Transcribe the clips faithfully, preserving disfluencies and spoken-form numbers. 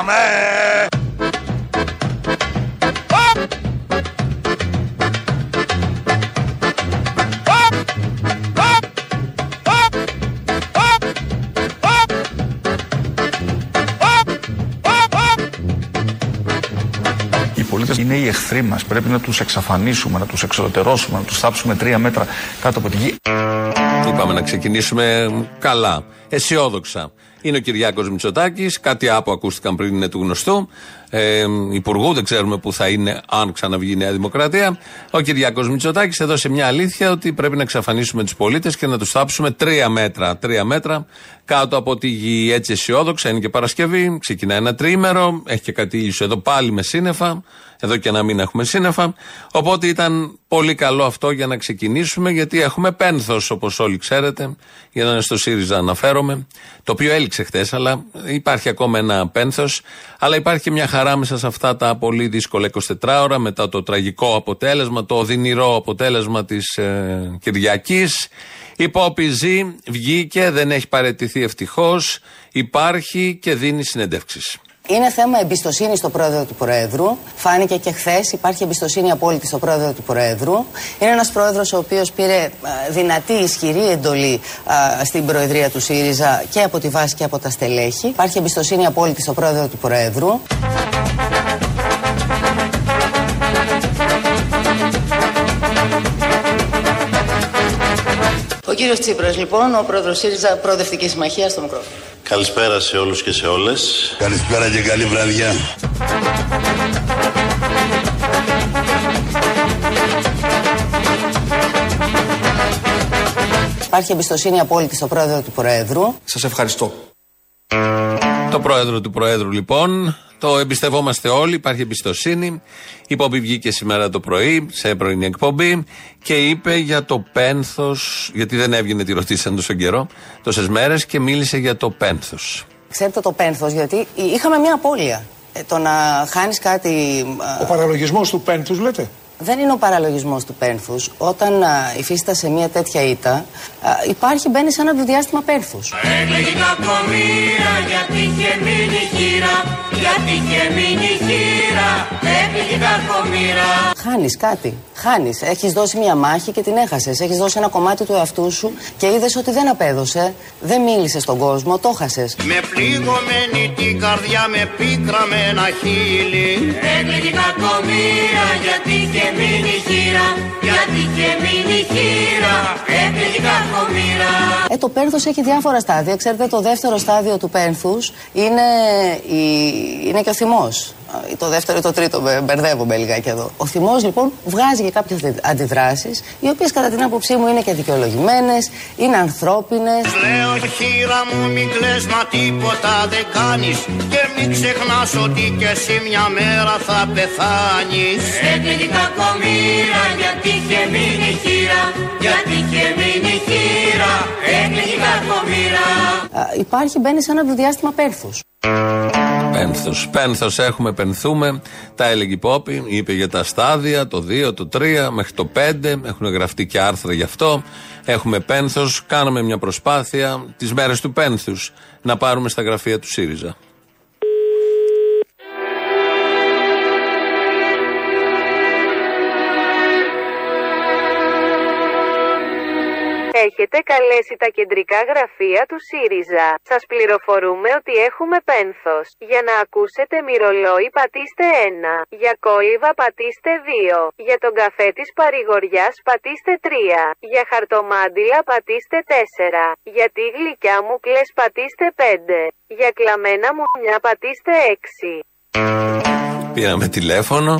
πάμε! Είναι οι εχθροί μας. Πρέπει να τους εξαφανίσουμε, να τους εξωτερώσουμε, να τους θάψουμε τρία μέτρα κάτω από τη γη. Είπαμε να ξεκινήσουμε καλά, αισιόδοξα. Είναι ο Κυριάκος Μητσοτάκης. Κάτι άπο ακούστηκαν πριν, είναι του γνωστού. Ε, υπουργού, δεν ξέρουμε που θα είναι αν ξαναβγεί η Νέα Δημοκρατία. Ο Κυριάκος Μητσοτάκης έδωσε μια αλήθεια ότι πρέπει να εξαφανίσουμε τους πολίτες και να τους θάψουμε τρία μέτρα. Τρία μέτρα κάτω από τη γη. Έτσι αισιόδοξα. Είναι και Παρασκευή. Ξεκινά ένα τριήμερο. Έχει και κάτι ίσο εδώ πάλι με σύννεφα. Εδώ και ένα μήνα έχουμε σύννεφα. Οπότε ήταν πολύ καλό αυτό για να ξεκινήσουμε, γιατί έχουμε πένθος, όπως όλοι ξέρετε. Για να είναι στο ΣΥΡΙΖΑ αναφέρομαι. Το οποίο έληξε χτες, αλλά υπάρχει ακόμα ένα πένθος. Αλλά υπάρχει και μια χαρά μέσα σε αυτά τα πολύ δύσκολα εικοσιτετράωρα, μετά το τραγικό αποτέλεσμα, το οδυνηρό αποτέλεσμα της ε, Κυριακής. Η Πόπη ζει, βγήκε, δεν έχει παραιτηθεί ευτυχώς. Υπάρχει και δίνει συνεντεύξεις. Είναι θέμα εμπιστοσύνη στο πρόεδρο του Προέδρου. Φάνηκε και χθες, υπάρχει εμπιστοσύνη απόλυτη στο πρόεδρο του Προέδρου. Είναι ένας πρόεδρος ο οποίος πήρε α, δυνατή, ισχυρή εντολή α, στην Προεδρία του ΣΥΡΙΖΑ και από τη βάση και από τα στελέχη. Υπάρχει εμπιστοσύνη απόλυτη στο πρόεδρο του Προέδρου. Ο κύριος Τσίπρας, λοιπόν, ο πρόεδρος ΣΥΡΙΖΑ, Προοδευτική Συμμαχία, στο μικρόφωνο. Καλησπέρα σε όλους και σε όλες. Καλησπέρα και καλή βραδιά. Υπάρχει εμπιστοσύνη απόλυτη στο πρόεδρο του Προέδρου. Σας ευχαριστώ. Το πρόεδρο του Προέδρου, λοιπόν, το εμπιστευόμαστε όλοι, υπάρχει εμπιστοσύνη. Η Πόπη βγήκε σήμερα το πρωί, σε πρωινή εκπομπή, και είπε για το πένθος, γιατί δεν έβγαινε, τη ρωτήσαν τόσο καιρό, τόσες μέρες, και μίλησε για το πένθος. Ξέρετε το πένθος, γιατί είχαμε μια απώλεια. Ε, το να χάνεις κάτι... Ο παραλογισμός του πένθους, λέτε. Δεν είναι ο παραλογισμός του πένθους. Όταν α, υφίστασε μια τέτοια ήττα, α, υπάρχει, μπαίνει σε ένα διάστημα πένθους. Έλεγε κακομοίρα, γιατί είχε μείνει χείρα, γιατί είχε μείνει χείρα, έλεγε κακομοίρα. Χάνεις κάτι, χάνεις. Έχεις δώσει μια μάχη και την έχασες. Έχεις δώσει ένα κομμάτι του εαυτού σου και είδες ότι δεν απέδωσε, δεν μίλησες στον κόσμο, το χάσες. Με πληγωμένη την καρδιά, με πίκρα με ένα χείλι. Έλεγε κακομοίρα, γιατί είχε μείνει χείρα, γιατί είχε μείνει χείρα, έπαιγε κακομοίρα. Ε, το πένθος έχει διάφορα στάδια. Ξέρετε, το δεύτερο στάδιο του πένθους είναι, η... είναι και ο θυμός. Το δεύτερο ή το τρίτο, μπερδεύομαι λιγάκι εδώ. Ο θυμός, λοιπόν, βγάζει και κάποιες αντιδράσεις, οι οποίες κατά την άποψή μου είναι και δικαιολογημένες, είναι ανθρώπινες. Λέω χείρα μου, μην κλαις, μα τίποτα δεν κάνεις. Και μην ξεχνάς ότι κι εσύ μια μέρα θα πεθάνεις. Έπαιγε κακομοίρα, γιατί είχε μείνει χείρα, γιατί είχε μείνει χείρα, έπαιγε κακομοίρα. Υπάρχει, μπαίνει σε ένα διάστημα πένθους. Πένθος. Πένθος έχουμε, πενθούμε. Τα έλεγε η Πόπη, είπε για τα στάδια, το δύο, το τρία, μέχρι το πέντε. Έχουν γραφτεί και άρθρα γι' αυτό. Έχουμε πένθος. Κάναμε μια προσπάθεια τις μέρες του πένθους να πάρουμε στα γραφεία του ΣΥΡΙΖΑ. Έχετε καλέσει τα κεντρικά γραφεία του ΣΥΡΙΖΑ. Σας πληροφορούμε ότι έχουμε πένθος. Για να ακούσετε μυρολόι πατήστε ένα. Για κόηβα πατήστε δύο. Για τον καφέ της παρηγοριάς πατήστε τρία. Για χαρτομάντιλα πατήστε τέσσερα. Για τη γλυκιά μου κλες πατήστε πέντε. Για κλαμμένα μου μια πατήστε έξι. Πήραμε τηλέφωνο.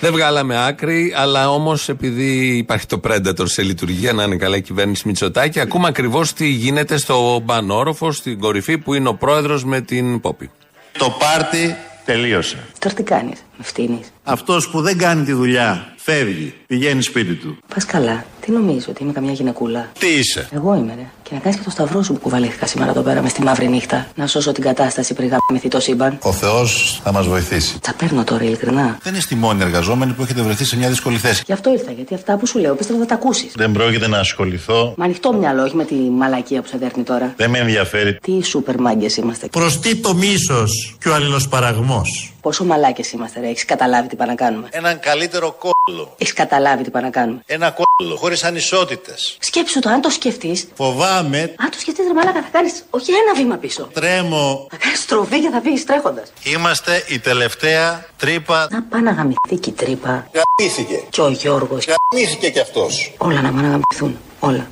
Δεν βγάλαμε άκρη, αλλά όμως επειδή υπάρχει το Predator σε λειτουργία, να είναι καλά η κυβέρνηση Μητσοτάκη, ακούμε ακριβώς τι γίνεται στο πανόροφο, στην κορυφή που είναι ο πρόεδρος με την Πόπη. Το πάρτι τελείωσε. Τώρα τι κάνεις? ευθύνης. Αυτός που δεν κάνει τη δουλειά φεύγει, πηγαίνει σπίτι του. Πας καλά. Τι νομίζω, ότι είμαι καμιά γυναικούλα? Τι είσαι? Εγώ είμαι, ρε. Και να κάνεις και το σταυρό σου που κουβαλήθηκα σήμερα εδώ πέρα με στη μαύρη νύχτα. Να σώσω την κατάσταση πριν γαμηθεί το σύμπαν. Ο Θεός θα μας βοηθήσει. Τα παίρνω τώρα, ειλικρινά. Δεν είστε οι μόνοι εργαζόμενοι που έχετε βρεθεί σε μια δύσκολη θέση. Γι' αυτό ήρθα, γιατί αυτά που σου λέω πιστεύω θα τα ακούσεις. Δεν πρόκειται να ασχοληθώ. Μα ανοιχτό μυαλό, όχι με τη μαλακία που σε δέρνει τώρα. Δεν με ενδιαφέρει. Τι σούπερ μάγκες είμαστε. Προς τι το μίσος και ο αλληλοσπαραγμός. Πόσο μαλάκες είμαστε, ρε. Έχεις καταλάβει τι πάνε να κάνουμε? Έναν καλύτερο κόλλο. Έχεις καταλάβει τι πάνε να κάνουμε? Ένα κόλλο χωρίς ανισότητες. Σκέψου το, αν το σκεφτείς. Φοβάμαι. Αν το σκεφτείς, ρε μαλάκα, θα κάνεις όχι ένα βήμα πίσω. Τρέμω. Θα κάνεις στροφή και θα φύγεις τρέχοντας. Είμαστε η τελευταία τρύπα. Να πάνε να γαμηθεί και η τρύπα. Γαμήθηκε. Και ο Γιώργος. Γαμήθηκε κι αυτός. Όλα να πάνε να γαμηθούν. Όλα.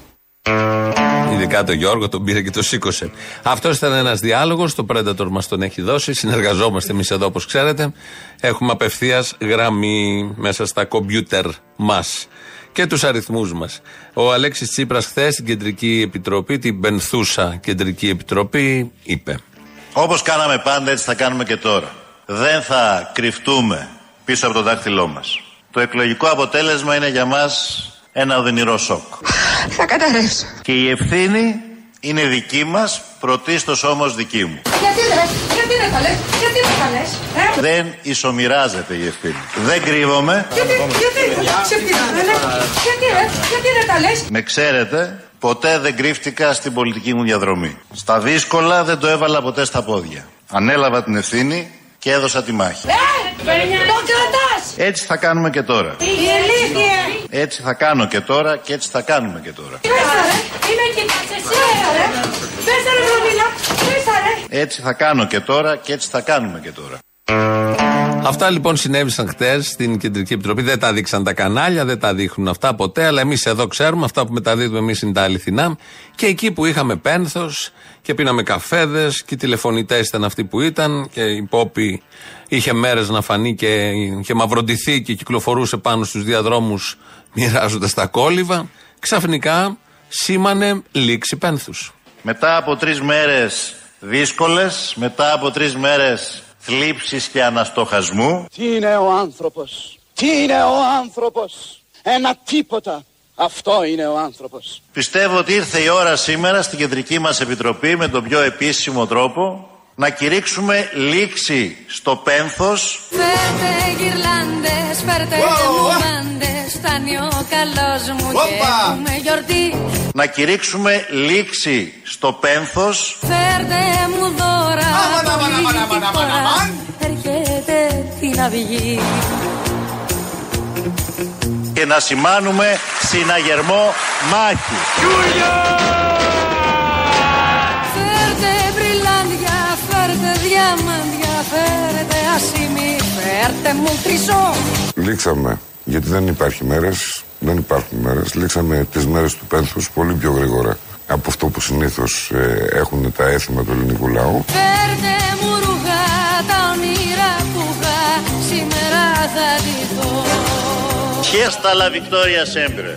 Ειδικά το Γιώργο τον πήρε και το σήκωσε. Αυτό ήταν ένας διάλογος, το Predator μας τον έχει δώσει. Συνεργαζόμαστε εμείς εδώ, όπως ξέρετε. Έχουμε απευθείας γραμμή μέσα στα κομπιούτερ μας και τους αριθμούς μας. Ο Αλέξης Τσίπρας χθες στην Κεντρική Επιτροπή, την Πενθούσα Κεντρική Επιτροπή, είπε: όπως κάναμε πάντα, έτσι θα κάνουμε και τώρα. Δεν θα κρυφτούμε πίσω από το δάχτυλό μας. Το εκλογικό αποτέλεσμα είναι για μας ένα οδυνηρό σοκ. Θα καταρρεύσω. Και η ευθύνη είναι δική μας, πρωτίστως όμως δική μου. Γιατί δεν, γιατί δεν θα λες, γιατί δεν θα λες, ε? Δεν ισομοιράζεται η ευθύνη. Δεν κρύβομαι. Γιατί, γιατί, ξεφτινάμε, γιατί, γιατί δεν τα λες. Με ξέρετε, ποτέ δεν κρύφτηκα στην πολιτική μου διαδρομή. Στα δύσκολα δεν το έβαλα ποτέ στα πόδια. Ανέλαβα την ευθύνη και έδωσα τη μάχη. Ε, το κρατάς. Έτσι θα κάνουμε και τώρα. Η ηλίθεια. Έτσι θα κάνω και τώρα και έτσι θα κάνουμε και τώρα. Έτσι θα κάνω και τώρα και έτσι θα κάνουμε και τώρα. Αυτά λοιπόν συνέβησαν χτες στην Κεντρική Επιτροπή. Δεν τα δείξαν τα κανάλια, δεν τα δείχνουν αυτά ποτέ. Αλλά εμείς εδώ ξέρουμε, αυτά που μεταδίδουμε εμείς είναι τα αληθινά. Και εκεί που είχαμε πένθος και πίναμε καφέδες και οι τηλεφωνητές ήταν αυτοί που ήταν και η Πόπη είχε μέρες να φανεί και είχε μαυροντηθεί και κυκλοφορούσε πάνω στους διαδρόμους μοιράζοντας τα κόλληβα, ξαφνικά σήμανε λήξη πένθους. Μετά από τρεις μέρες δύσκολες, μετά από τρεις μέρες θλίψης και αναστοχασμού. Τι είναι ο άνθρωπος, τι είναι ο άνθρωπος, ένα τίποτα. Αυτό είναι ο άνθρωπος. Πιστεύω ότι ήρθε η ώρα σήμερα στην Κεντρική μας Επιτροπή με τον πιο επίσημο τρόπο να κηρύξουμε λήξη στο πένθος. Φέρτε γυρλάντες, φέρτε γεμουβάντες, φτάνει ο καλός μου και έχουμε γιορτή. Να κηρύξουμε λήξη στο πένθος. Φέρτε μου δώρα, έρχεται την αυγή. Και να σημάνουμε συναγερμό μάχη. Γιούλια! Φέρτε μπριλάντια, φέρτε διαμάντια, φέρτε ασήμι, φέρτε μου χρυσό. Λήξαμε, γιατί δεν υπάρχει μέρες, δεν υπάρχουν μέρες. Λήξαμε τις μέρες του πένθους πολύ πιο γρήγορα από αυτό που συνήθως ε, έχουν τα έθιμα του ελληνικού λαού. Φέρτε μου ρούχα, τα όνειρα που είχα, σήμερα θα ντυθώ. Και στα Λα Βικτόρια Σέμπρε.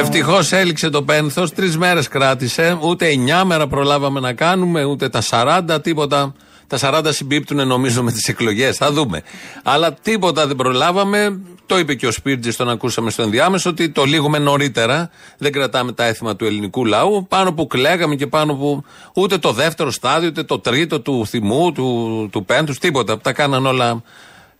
Ευτυχώς έληξε το πένθος, τρεις μέρες κράτησε, ούτε εννιά μέρα προλάβαμε να κάνουμε, ούτε τα σαράντα, τίποτα. Τα σαράντα συμπίπτουνε νομίζω με τις εκλογές, θα δούμε. Αλλά τίποτα δεν προλάβαμε. Το είπε και ο Σπίρτζης, τον ακούσαμε στο ενδιάμεσο, ότι το λύγουμε νωρίτερα. Δεν κρατάμε τα έθιμα του ελληνικού λαού. Πάνω που κλαίγαμε και πάνω που ούτε το δεύτερο στάδιο, ούτε το τρίτο του θυμού, του, του πέντους, τίποτα. Τα κάναν όλα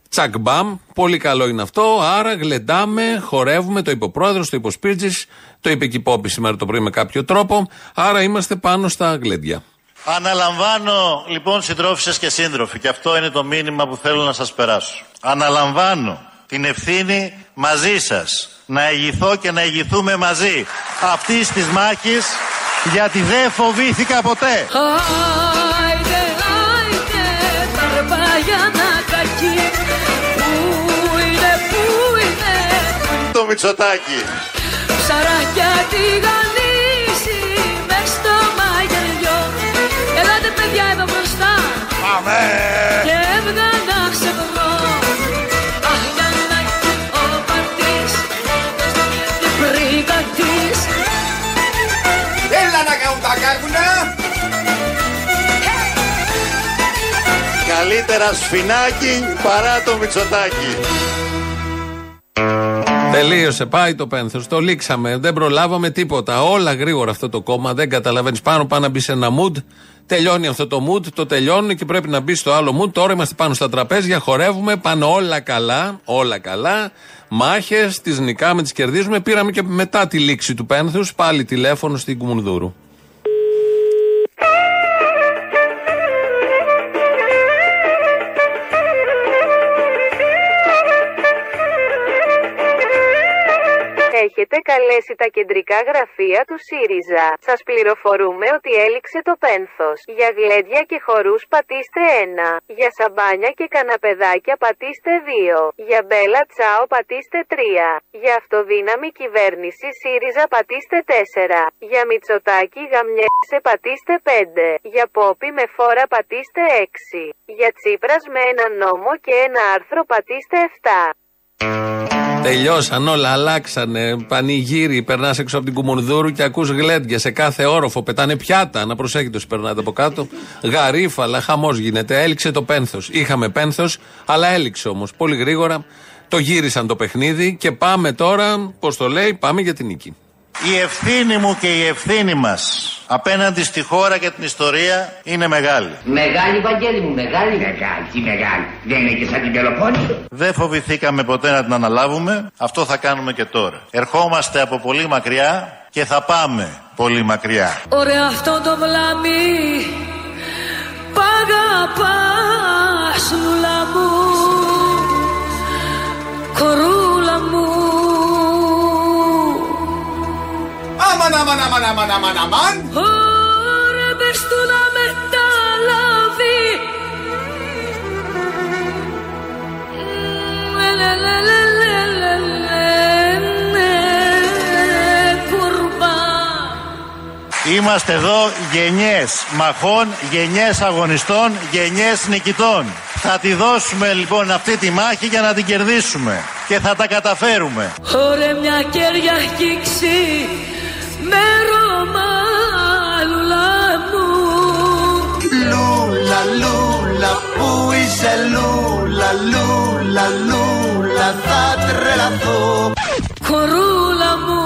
τσακμπαμ. Πολύ καλό είναι αυτό. Άρα γλεντάμε, χορεύουμε. Το είπε ο πρόεδρος, το είπε ο Σπίρτζης, το είπε και η Πόπη σήμερα το πρωί με κάποιο τρόπο. Άρα είμαστε πάνω στα γλεντιά. Αναλαμβάνω λοιπόν, συντρόφισσες και σύντροφοι, και αυτό είναι το μήνυμα που θέλω να σας περάσω. Αναλαμβάνω την ευθύνη μαζί σας να ηγηθώ και να ηγηθούμε μαζί αυτής της μάχης, γιατί δεν φοβήθηκα ποτέ. Άιντε, άιντε, ταρπαγιανάκακι, πού είναι, πού είναι το Μητσοτάκη. Ψαράκια τη γανίση μες στο μαγελιό. Ελάτε παιδιά εδώ μπροστά. Πάμε. Και έβγα να ξεβρώ. Αχ, για να κι ο πατής. Βρήκα τι. Καλύτερα Σφινάκι παρά το Μητσοτάκι. Τελείωσε, πάει το πένθος, το λήξαμε, δεν προλάβαμε τίποτα. Όλα γρήγορα αυτό το κόμμα, δεν καταλαβαίνεις. Πάνω πάνω να μπει σε ένα mood, τελειώνει αυτό το mood, το τελειώνει και πρέπει να μπει στο άλλο mood. Τώρα είμαστε πάνω στα τραπέζια, χορεύουμε, πάνε όλα καλά, όλα καλά. Μάχες, τις νικάμε, τις κερδίζουμε. Πήραμε και μετά τη λήξη του πένθους πάλι τηλέφωνο στην Κουμουνδούρου. Έχετε καλέσει τα κεντρικά γραφεία του ΣΥΡΙΖΑ. Σας πληροφορούμε ότι έληξε το πένθος. Για γλέντια και χορούς πατήστε ένα. Για σαμπάνια και καναπεδάκια πατήστε δύο. Για μπέλα τσάο πατήστε τρία. Για αυτοδύναμη κυβέρνηση ΣΥΡΙΖΑ πατήστε τέσσερα. Για Μητσοτάκη γαμιέσαι πατήστε πέντε. Για Πόπι με φόρα πατήστε έξι. Για Τσίπρας με ένα νόμο και ένα άρθρο πατήστε εφτά. Τελειώσαν όλα, αλλάξανε. Πανηγύρι, περνά έξω από την Κουμουνδούρου και ακούς γλέντια σε κάθε όροφο. Πετάνε πιάτα, να προσέχετε όσοι περνάτε από κάτω. Γαρίφαλα, χαμός γίνεται. Έληξε το πένθος. Είχαμε πένθος, αλλά έληξε όμως. Πολύ γρήγορα το γύρισαν το παιχνίδι και πάμε τώρα, πώς το λέει, πάμε για την νίκη. Η ευθύνη μου και η ευθύνη μας απέναντι στη χώρα και την ιστορία είναι μεγάλη. Μεγάλη, Βαγγέλη μου, μεγάλη. Μεγάλη, τι μεγάλη. Δεν είναι και σαν την Πελοπόννησο. Δεν φοβηθήκαμε ποτέ να την αναλάβουμε. Αυτό θα κάνουμε και τώρα. Ερχόμαστε από πολύ μακριά και θα πάμε πολύ μακριά. Ωραία αυτό το βλάμι. Παγαπάς, νουλά μου. Κορούλα μου. Αμάν, αμάν, αμάν, αμάν, αμάν, αμάν. Ωραία μες του να μεταλάβει. Είμαστε εδώ γενιές μαχών, γενιές αγωνιστών, γενιές νικητών. Θα τη δώσουμε λοιπόν αυτή τη μάχη για να την κερδίσουμε. Και θα τα καταφέρουμε. Ωραία μια Κυριακή ξύ. Με Ρώμα, λουλά μου. Λούλα, λούλα, πού είσαι λούλα, λούλα, λούλα, θα τρελαθώ. Κορούλα μου.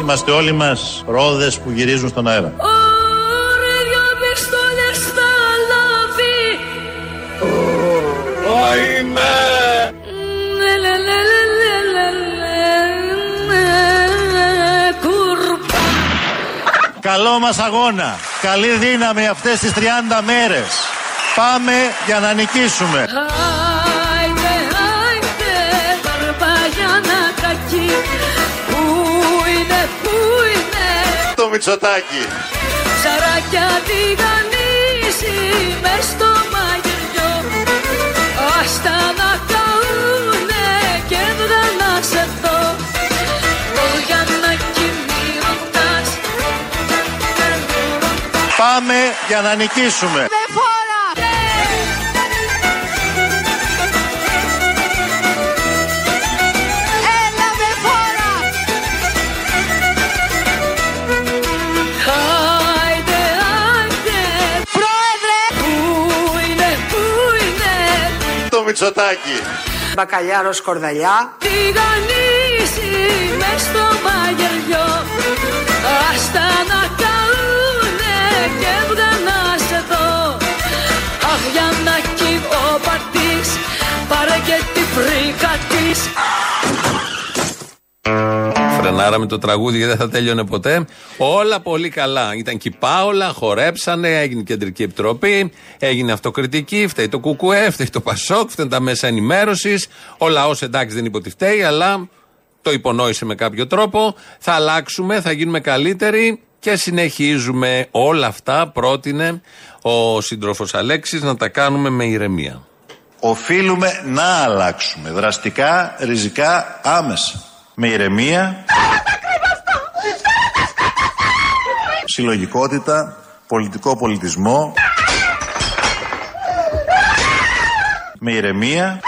Είμαστε όλοι μας ρόδες που γυρίζουν στον αέρα. Ωραία δυο πιστόλια στα λάβη. Ω, είμαι. Καλό μας αγώνα. Καλή δύναμη αυτές τις τριάντα μέρες. Πάμε για να νικήσουμε. Άιντε, άιντε, Μπαρμπαγιάννα κακή. Πού είναι, πού είναι το Μητσοτάκι. Ψαράκια διγανίζει μες στο μαγειριό. Ας τα να καούνε και δεν να σε δω. Πάμε για να νικήσουμε. Με φόρα! Έλα με φόρα! Άιντε, άιντε! Πρόεδρε! Πού είναι, πού είναι το Μητσοτάκι. Μπακαλιάρο σκορδαλιά. Τηγανίσει μες στο μαγειριό. Ας τα να καούν. Και βγανάς εδώ. Αχ, για να κυβοπατείς. Πάρε και τη φρίκα της. Φρενάραμε το τραγούδι γιατί δεν θα τέλειωνε ποτέ. Όλα πολύ καλά. Ήταν και η Πάολα, χορέψανε, έγινε κεντρική επιτροπή, έγινε αυτοκριτική, φταίει το ΚΚΕ, φταίει το Πασόκ, φταίνε τα μέσα ενημέρωσης. Ο λαός εντάξει δεν είπε ότι φταίει, αλλά το υπονόησε με κάποιο τρόπο. Θα αλλάξουμε, θα γίνουμε καλύτεροι. Και συνεχίζουμε όλα αυτά, πρότεινε ο σύντροφος Αλέξης, να τα κάνουμε με ηρεμία. Οφείλουμε να αλλάξουμε δραστικά, ριζικά, άμεσα. Με ηρεμία, συλλογικότητα, πολιτικό πολιτισμό. Με ηρεμία.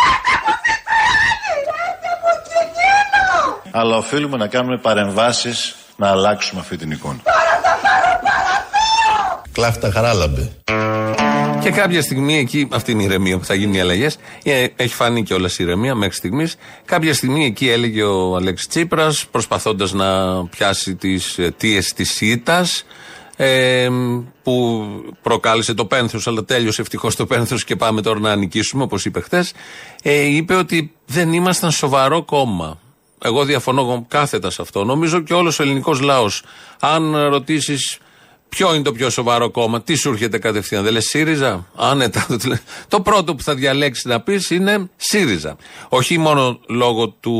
Αλλά οφείλουμε να κάνουμε παρεμβάσεις να αλλάξουμε αυτή την εικόνα. Κλάφτα χαράλαμπε. Και κάποια στιγμή εκεί, αυτή είναι η ηρεμία που θα γίνουν οι αλλαγές, ε, έχει φανεί κιόλας η ηρεμία μέχρι στιγμής. Κάποια στιγμή εκεί έλεγε ο Αλέξης Τσίπρας, προσπαθώντας να πιάσει τις αιτίες της ήττας, ε, που προκάλεσε το πένθος, αλλά τέλειωσε ευτυχώς το πένθος και πάμε τώρα να νικήσουμε, όπως είπε χθες. Ε, είπε ότι δεν ήμασταν σοβαρό κόμμα. Εγώ διαφωνώ κάθετα σε αυτό. Νομίζω και όλος ο ελληνικός λαός, αν ρωτήσεις ποιο είναι το πιο σοβαρό κόμμα, τι σου έρχεται κατευθείαν, δεν λες ΣΥΡΙΖΑ, άνετα. Το πρώτο που θα διαλέξεις να πεις είναι ΣΥΡΙΖΑ. Όχι μόνο λόγω του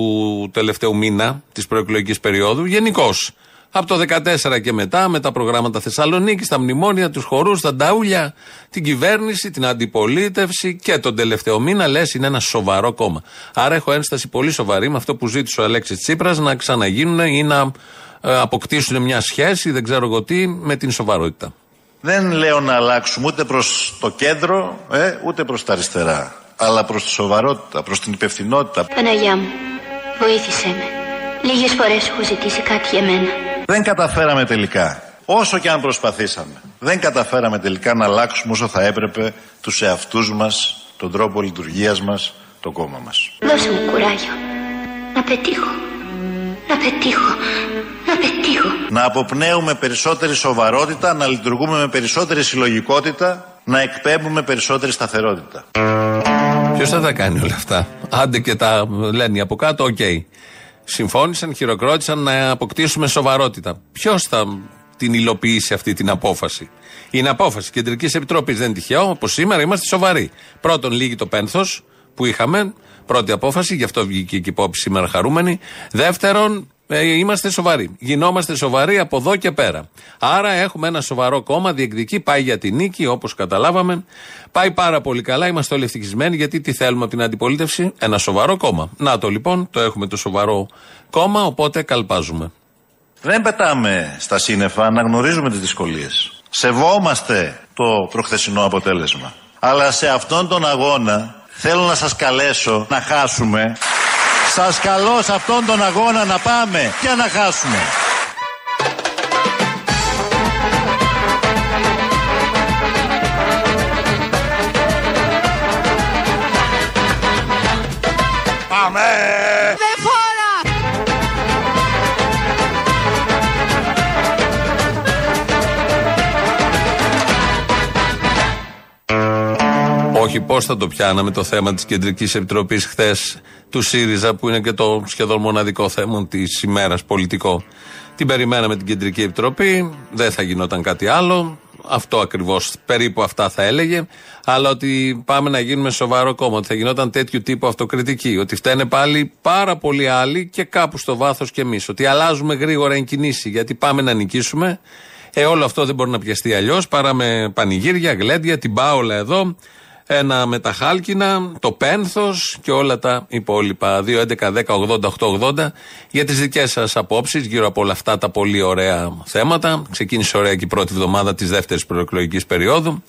τελευταίου μήνα, της προεκλογικής περίοδου, γενικώς. Από το δεκατέσσερα και μετά, με τα προγράμματα Θεσσαλονίκης, τα μνημόνια, τους χορούς, τα νταούλια, την κυβέρνηση, την αντιπολίτευση και τον τελευταίο μήνα, λες είναι ένα σοβαρό κόμμα. Άρα έχω ένσταση πολύ σοβαρή με αυτό που ζήτησε ο Αλέξης Τσίπρας, να ξαναγίνουν ή να αποκτήσουν μια σχέση, δεν ξέρω εγώ τι, με την σοβαρότητα. Δεν λέω να αλλάξουμε ούτε προς το κέντρο, ε, ούτε προς τα αριστερά, αλλά προς τη σοβαρότητα, προς την υπευθυνότητα. Παναγιά μου, βοήθησέ με. Λίγες φορές έχω ζητήσει κάτι για μένα. Δεν καταφέραμε τελικά. Όσο και αν προσπαθήσαμε, δεν καταφέραμε τελικά να αλλάξουμε όσο θα έπρεπε τους εαυτούς μας, τον τρόπο λειτουργίας μας, το κόμμα μας. Δώσε μου κουράγιο. Να πετύχω. Να πετύχω. Να πετύχω. Να αποπνέουμε περισσότερη σοβαρότητα, να λειτουργούμε με περισσότερη συλλογικότητα, να εκπέμπουμε περισσότερη σταθερότητα. Ποιος θα τα κάνει όλα αυτά? Άντε και τα λένε από κάτω, οκ. Okay. Συμφώνησαν, χειροκρότησαν να αποκτήσουμε σοβαρότητα. Ποιος θα την υλοποιήσει αυτή την απόφαση? Είναι απόφαση Κεντρικής Επιτροπής, δεν είναι τυχαίο. Όπως σήμερα είμαστε σοβαροί. Πρώτον, λύγει το πένθος που είχαμε. Πρώτη απόφαση, γι' αυτό βγήκε και η υπόψη σήμερα χαρούμενη. Δεύτερον, ε, είμαστε σοβαροί. Γινόμαστε σοβαροί από εδώ και πέρα. Άρα έχουμε ένα σοβαρό κόμμα, διεκδικεί, πάει για τη νίκη, όπως καταλάβαμε. Πάει πάρα πολύ καλά, είμαστε όλοι ευτυχισμένοι, γιατί τι θέλουμε από την αντιπολίτευση? Ένα σοβαρό κόμμα. Να το λοιπόν, το έχουμε το σοβαρό κόμμα, οπότε καλπάζουμε. Δεν πετάμε στα σύννεφα, αναγνωρίζουμε τις δυσκολίες. Σεβόμαστε το προχθεσινό αποτέλεσμα. Αλλά σε αυτόν τον αγώνα θέλω να σας καλέσω να χάσουμε. Σας καλώ σε αυτόν τον αγώνα να πάμε και να χάσουμε. Πάμε! Δεν φορά! Όχι, πώς θα το πιάναμε το θέμα της Κεντρικής Επιτροπής χθες, του ΣΥΡΙΖΑ, που είναι και το σχεδόν μοναδικό θέμα της ημέρας πολιτικό. Την περιμέναμε την Κεντρική Επιτροπή, δεν θα γινόταν κάτι άλλο, αυτό ακριβώς, περίπου αυτά θα έλεγε, αλλά ότι πάμε να γίνουμε σοβαρό κόμμα, ότι θα γινόταν τέτοιου τύπου αυτοκριτική, ότι φταίνε πάλι πάρα πολλοί άλλοι και κάπου στο βάθος και εμείς, ότι αλλάζουμε γρήγορα εν κινήσει γιατί πάμε να νικήσουμε. Ε, όλο αυτό δεν μπορεί να πιαστεί αλλιώς παρά με πανηγύρια, γλέντια, την μπάολα εδώ, ένα με τα χάλκινα, το πένθος και όλα τα υπόλοιπα. δύο έντεκα δέκα ογδόντα οκτακόσια ογδόντα για τις δικές σας απόψεις γύρω από όλα αυτά τα πολύ ωραία θέματα. Ξεκίνησε ωραία και η πρώτη εβδομάδα της δεύτερης προεκλογικής περίοδου.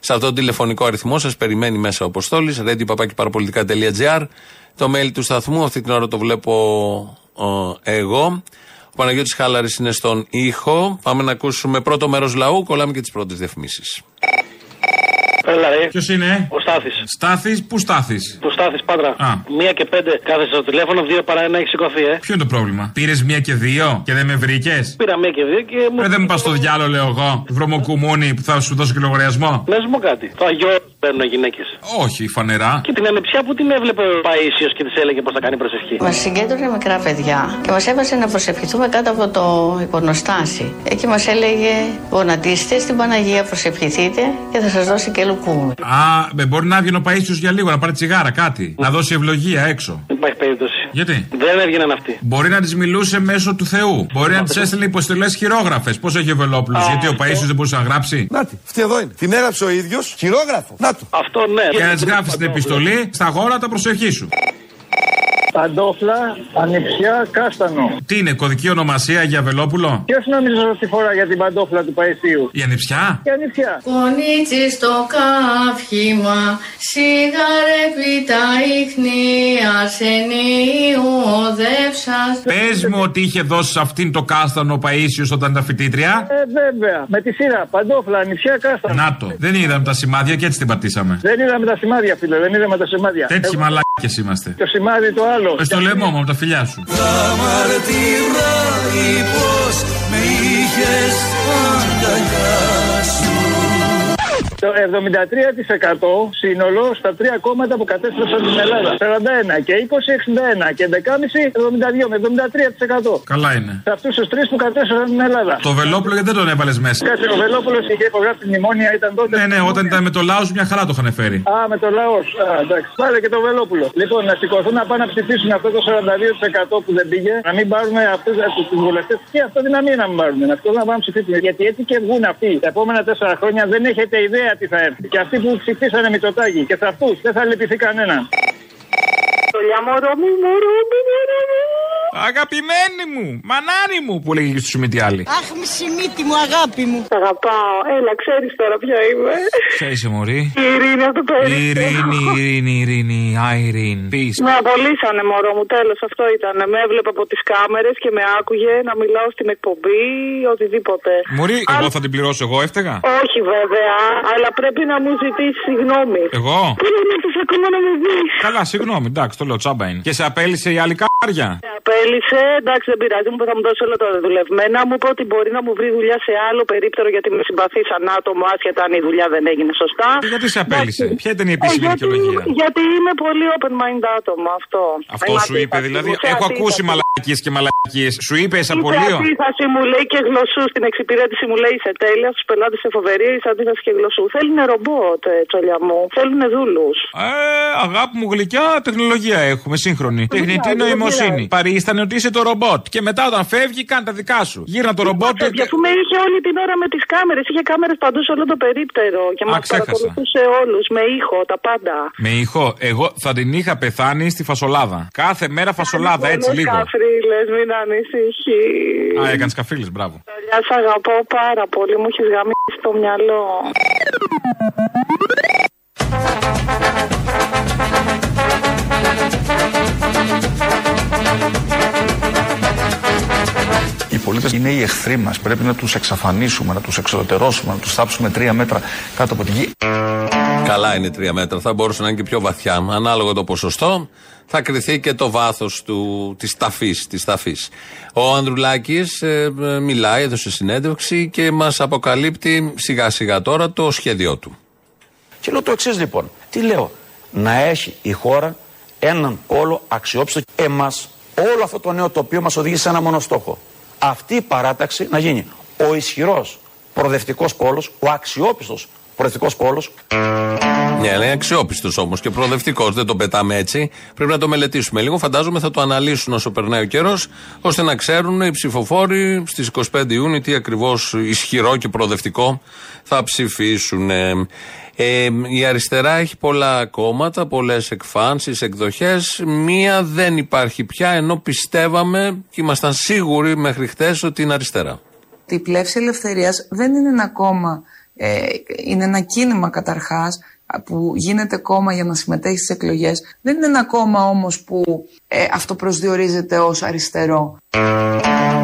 Σε αυτόν τον τηλεφωνικό αριθμό σας περιμένει μέσα ο Αποστόλης, radio παπάκι παραπολιτικά τελεία τζι άρ, το mail του σταθμού. Αυτή την ώρα το βλέπω ε, εγώ. Ο Παναγιώτης Χάλαρης είναι στον ήχο. Πάμε να ακούσουμε πρώτο μέρος λαού, κολλάμε και τις πρώτες διαφημίσεις. Έλα, ρε. Ποιος είναι? Ο Στάθης. Στάθης, πού Στάθης? Του Στάθης, Πάτρα. Α. Μία και πέντε κάθεσαι στο τηλέφωνο, δύο παρά ένα έχει σηκωθεί, ε. Ποιο είναι το πρόβλημα? Πήρες μία και δύο και δεν με βρήκες? Πήρα μία και δύο και μου. Ρε, δεν μου πας στο διάλογο, λέω εγώ. Βρωμοκουμούνι που θα σου δώσω και λογαριασμό. Ναι, σου πω κάτι. Το αγιό παίρνουν γυναίκες? Όχι, φανερά. Και την ανεψιά που την έβλεπε ο Παΐσιος και της έλεγε πώς θα κάνει προσευχή. Μας συγκέντρωνε μικρά παιδιά και μας έβασε να προσευχηθούμε κάτω από το εικονοστάσι. Εκεί μας έλεγε: γονατίστε στην Παναγία, προσευχηθείτε και θα σας δώσει και λουκούμι. Α, μπορεί να βγει ο Παΐσιος για λίγο να πάρει τσιγάρα, κάτι. Να δώσει ευλογία έξω. Δεν υπάρχει περίπτωση. Γιατί? Δεν έβγαιναν αυτοί. Μπορεί να τις μιλούσε μέσω του Θεού. Μπορεί να τις έστειλε υποστηλές χειρόγραφες. Πώς έχει ο Βελόπουλος? Γιατί ο Παΐσιος δεν μπορούσε να γράψει. Να τη, αυτή εδώ είναι. Την έγραψε ο ίδιος χειρόγραφο. Να του. Αυτό ναι. Και να της γράφει την επιστολή, στα γόρα τα προσευχή σου. παντόφλα, ανιψιά, κάστανο. Τι είναι, κωδική ονομασία για Βελόπουλο? Ποιος νομίζω ότι φορά για την παντόφλα του Παϊσίου? Η ανιψιά. Η ανιψιά. Κονίτσι στο καύχημα, σιγαρεπί τα ίχνη, αρσενίου οδεύσας. Πες μου ότι είχε δώσει σε αυτήν το κάστανο Παΐσιος όταν ήταν φοιτήτρια. Ε, βέβαια. Με τη σειρά. Παντόφλα, ανιψιά, κάστανο. Να το. Δεν είδαμε τα σημάδια και έτσι την πατήσαμε. Δεν είδαμε τα σημάδια, φίλε. Δεν είδαμε τα σημάδια. Τέτοιοι Εγώ... μαλάκες είμαστε. Το σημάδι το άλλο. Πες το λαιμό μου από τα φιλιά σου. Θα μαρτυράει πως με είχες αγκαλιά σου. Το εβδομήντα τρία τοις εκατό σύνολο στα τρία κόμματα που κατέστρεψαν την Ελλάδα. σαράντα ένα και είκοσι, εξήντα ένα και έντεκα κόμμα πέντε, εβδομήντα δύο με εβδομήντα τρία τοις εκατό. Καλά είναι. Σε αυτούς τους τρεις που κατέστρεψαν την Ελλάδα. Το Βελόπουλο γιατί δεν τον έβαλες μέσα? Κάτσε, ο Βελόπουλος είχε υπογράψει τη μνημόνια, ήταν τότε. Ναι, ναι, όταν ήταν με το λαός μια χαρά το είχαν φέρει. Α, με το λαός. Α, εντάξει. Πάρε και το Βελόπουλο. Λοιπόν, να σηκωθούν να πάνε να ψηφίσουν αυτό το σαράντα δύο τοις εκατό που δεν πήγε. Να μην πάρουμε αυτούς τους βουλευτές και αυτοδυναμία να μην πάρουμε. Να σηκωθούν να πάνε να ψηφίσουν. Γιατί έτσι και βγουν αυτοί. Τα επόμενα τέσσερα χρόνια δεν έχετε ιδέα τι θα έρθει. Και αυτοί που ψηφίσανε Μητσοτάκη, και σε αυτούς δεν θα λυπηθεί κανένα. Αγαπημένη μου, μανάρι μου, που λέγει στους Μητιάλη. Αχ, μισή μύτη μου, αγάπη μου. Σ' αγαπάω, έλα, ξέρεις τώρα ποια είμαι. Ποια είσαι, μωρή? Η Ειρήνη, αυτό το έριξε. Ειρήνη, Ειρήνη, Ειρήνη, Ειρήνη. Με απολύσανε, μωρό μου, τέλος, αυτό ήταν. Με έβλεπε από τις κάμερες και με άκουγε να μιλάω στην εκπομπή, οτιδήποτε. Μωρή, Α... εγώ θα την πληρώσω, εγώ έφταιγα. Όχι, βέβαια, αλλά πρέπει να μου ζητήσει συγγνώμη. Εγώ? Πρέπει να τους ακόμα να με δεις. Καλά, συγγνώμη, εντάξει, το λέω τσάμπα είναι. Και σε απέλυσε η άλλη κάρια. Έλυσε, εντάξει, δεν πειράζει, μου θα μου δώσει όλα τα δουλευμένα. Μου είπε ότι μπορεί να μου βρει δουλειά σε άλλο περίπτερο γιατί με συμπαθεί σαν άτομο, άσχετα αν η δουλειά δεν έγινε σωστά. Γιατί σε απέλυσε, ποια ήταν η επίσημη δικαιολογία? Γιατί, γιατί είμαι πολύ open-minded άτομο, αυτό. Αυτό είμαι σου είπε, δηλαδή. Έχω ακούσει μαλακίες και μαλακίες. Σου είπε σε απολύω. Είσαι αντίθαση, μου λέει, και γλωσσού στην εξυπηρέτηση, μου λέει, είσαι τέλεια. Στου πελάτε σε φοβερή, είσαι αντίθαση και γλωσσού. Θέλουνε ρομπότ, τσολιά μου. Θέλουνε δούλου. Ε, αγάπη μου γλυκιά, τεχνολογία έχουμε, σύγχρονη. Τεχνητή νοημοσύνη. Παρίστα ότι είσαι το ρομπότ και μετά όταν φεύγει κάνε τα δικά σου. Γύρνα το ρομπότ. Και αφού με είχε όλη την ώρα με τις κάμερες, είχε κάμερες παντού σε όλο το περίπτερο και μας παρακολουθούσε όλους με ήχο, τα πάντα. Με ήχο, εγώ θα την είχα πεθάνει στη φασολάδα. Κάθε μέρα φασολάδα, έτσι λίγο. Έκανες καφρίλες, μην ανησυχείς. Α, έκανες καφρίλες, μπράβο. Καλιά, σ' αγαπώ πάρα πολύ, μου έχεις γαμίσει το μυαλό. Οι πολίτες είναι οι εχθροί μας. Πρέπει να τους εξαφανίσουμε, να τους εξωτερώσουμε, να τους θάψουμε τρία μέτρα κάτω από τη γη. Καλά είναι τρία μέτρα. Θα μπορούσε να είναι και πιο βαθιά. Ανάλογα το ποσοστό θα κριθεί και το βάθος του, της ταφής, της ταφής. Ο Ανδρουλάκης ε, μιλάει, έδωσε συνέντευξη και μας αποκαλύπτει σιγά σιγά τώρα το σχέδιό του. Και λέω το εξής λοιπόν. Τι λέω? Να έχει η χώρα έναν όλο αξιόπιστο. Εμάς όλο αυτό το νέο τοπίο μας οδηγεί σε ένα μόνο στόχο. Αυτή η παράταξη να γίνει ο ισχυρός προοδευτικός πόλος, ο αξιόπιστος προοδευτικός πόλος. Ναι, είναι αξιόπιστος όμως και προοδευτικός, δεν το πετάμε έτσι. Πρέπει να το μελετήσουμε λίγο. Φαντάζομαι θα το αναλύσουν όσο περνάει ο καιρός, ώστε να ξέρουν οι ψηφοφόροι στις εικοστή πέμπτη Ιουνίου τι ακριβώς ισχυρό και προοδευτικό θα ψηφίσουν. Ε, η αριστερά έχει πολλά κόμματα, πολλές εκφάνσεις, εκδοχές. Μία δεν υπάρχει πια, ενώ πιστεύαμε και ήμασταν σίγουροι μέχρι χτες ότι είναι αριστερά. Η Πλεύση Ελευθερίας δεν είναι ένα κόμμα, ε, είναι ένα κίνημα καταρχάς που γίνεται κόμμα για να συμμετέχει στις εκλογές. Δεν είναι ένα κόμμα όμως που ε, αυτοπροσδιορίζεται ως αριστερό.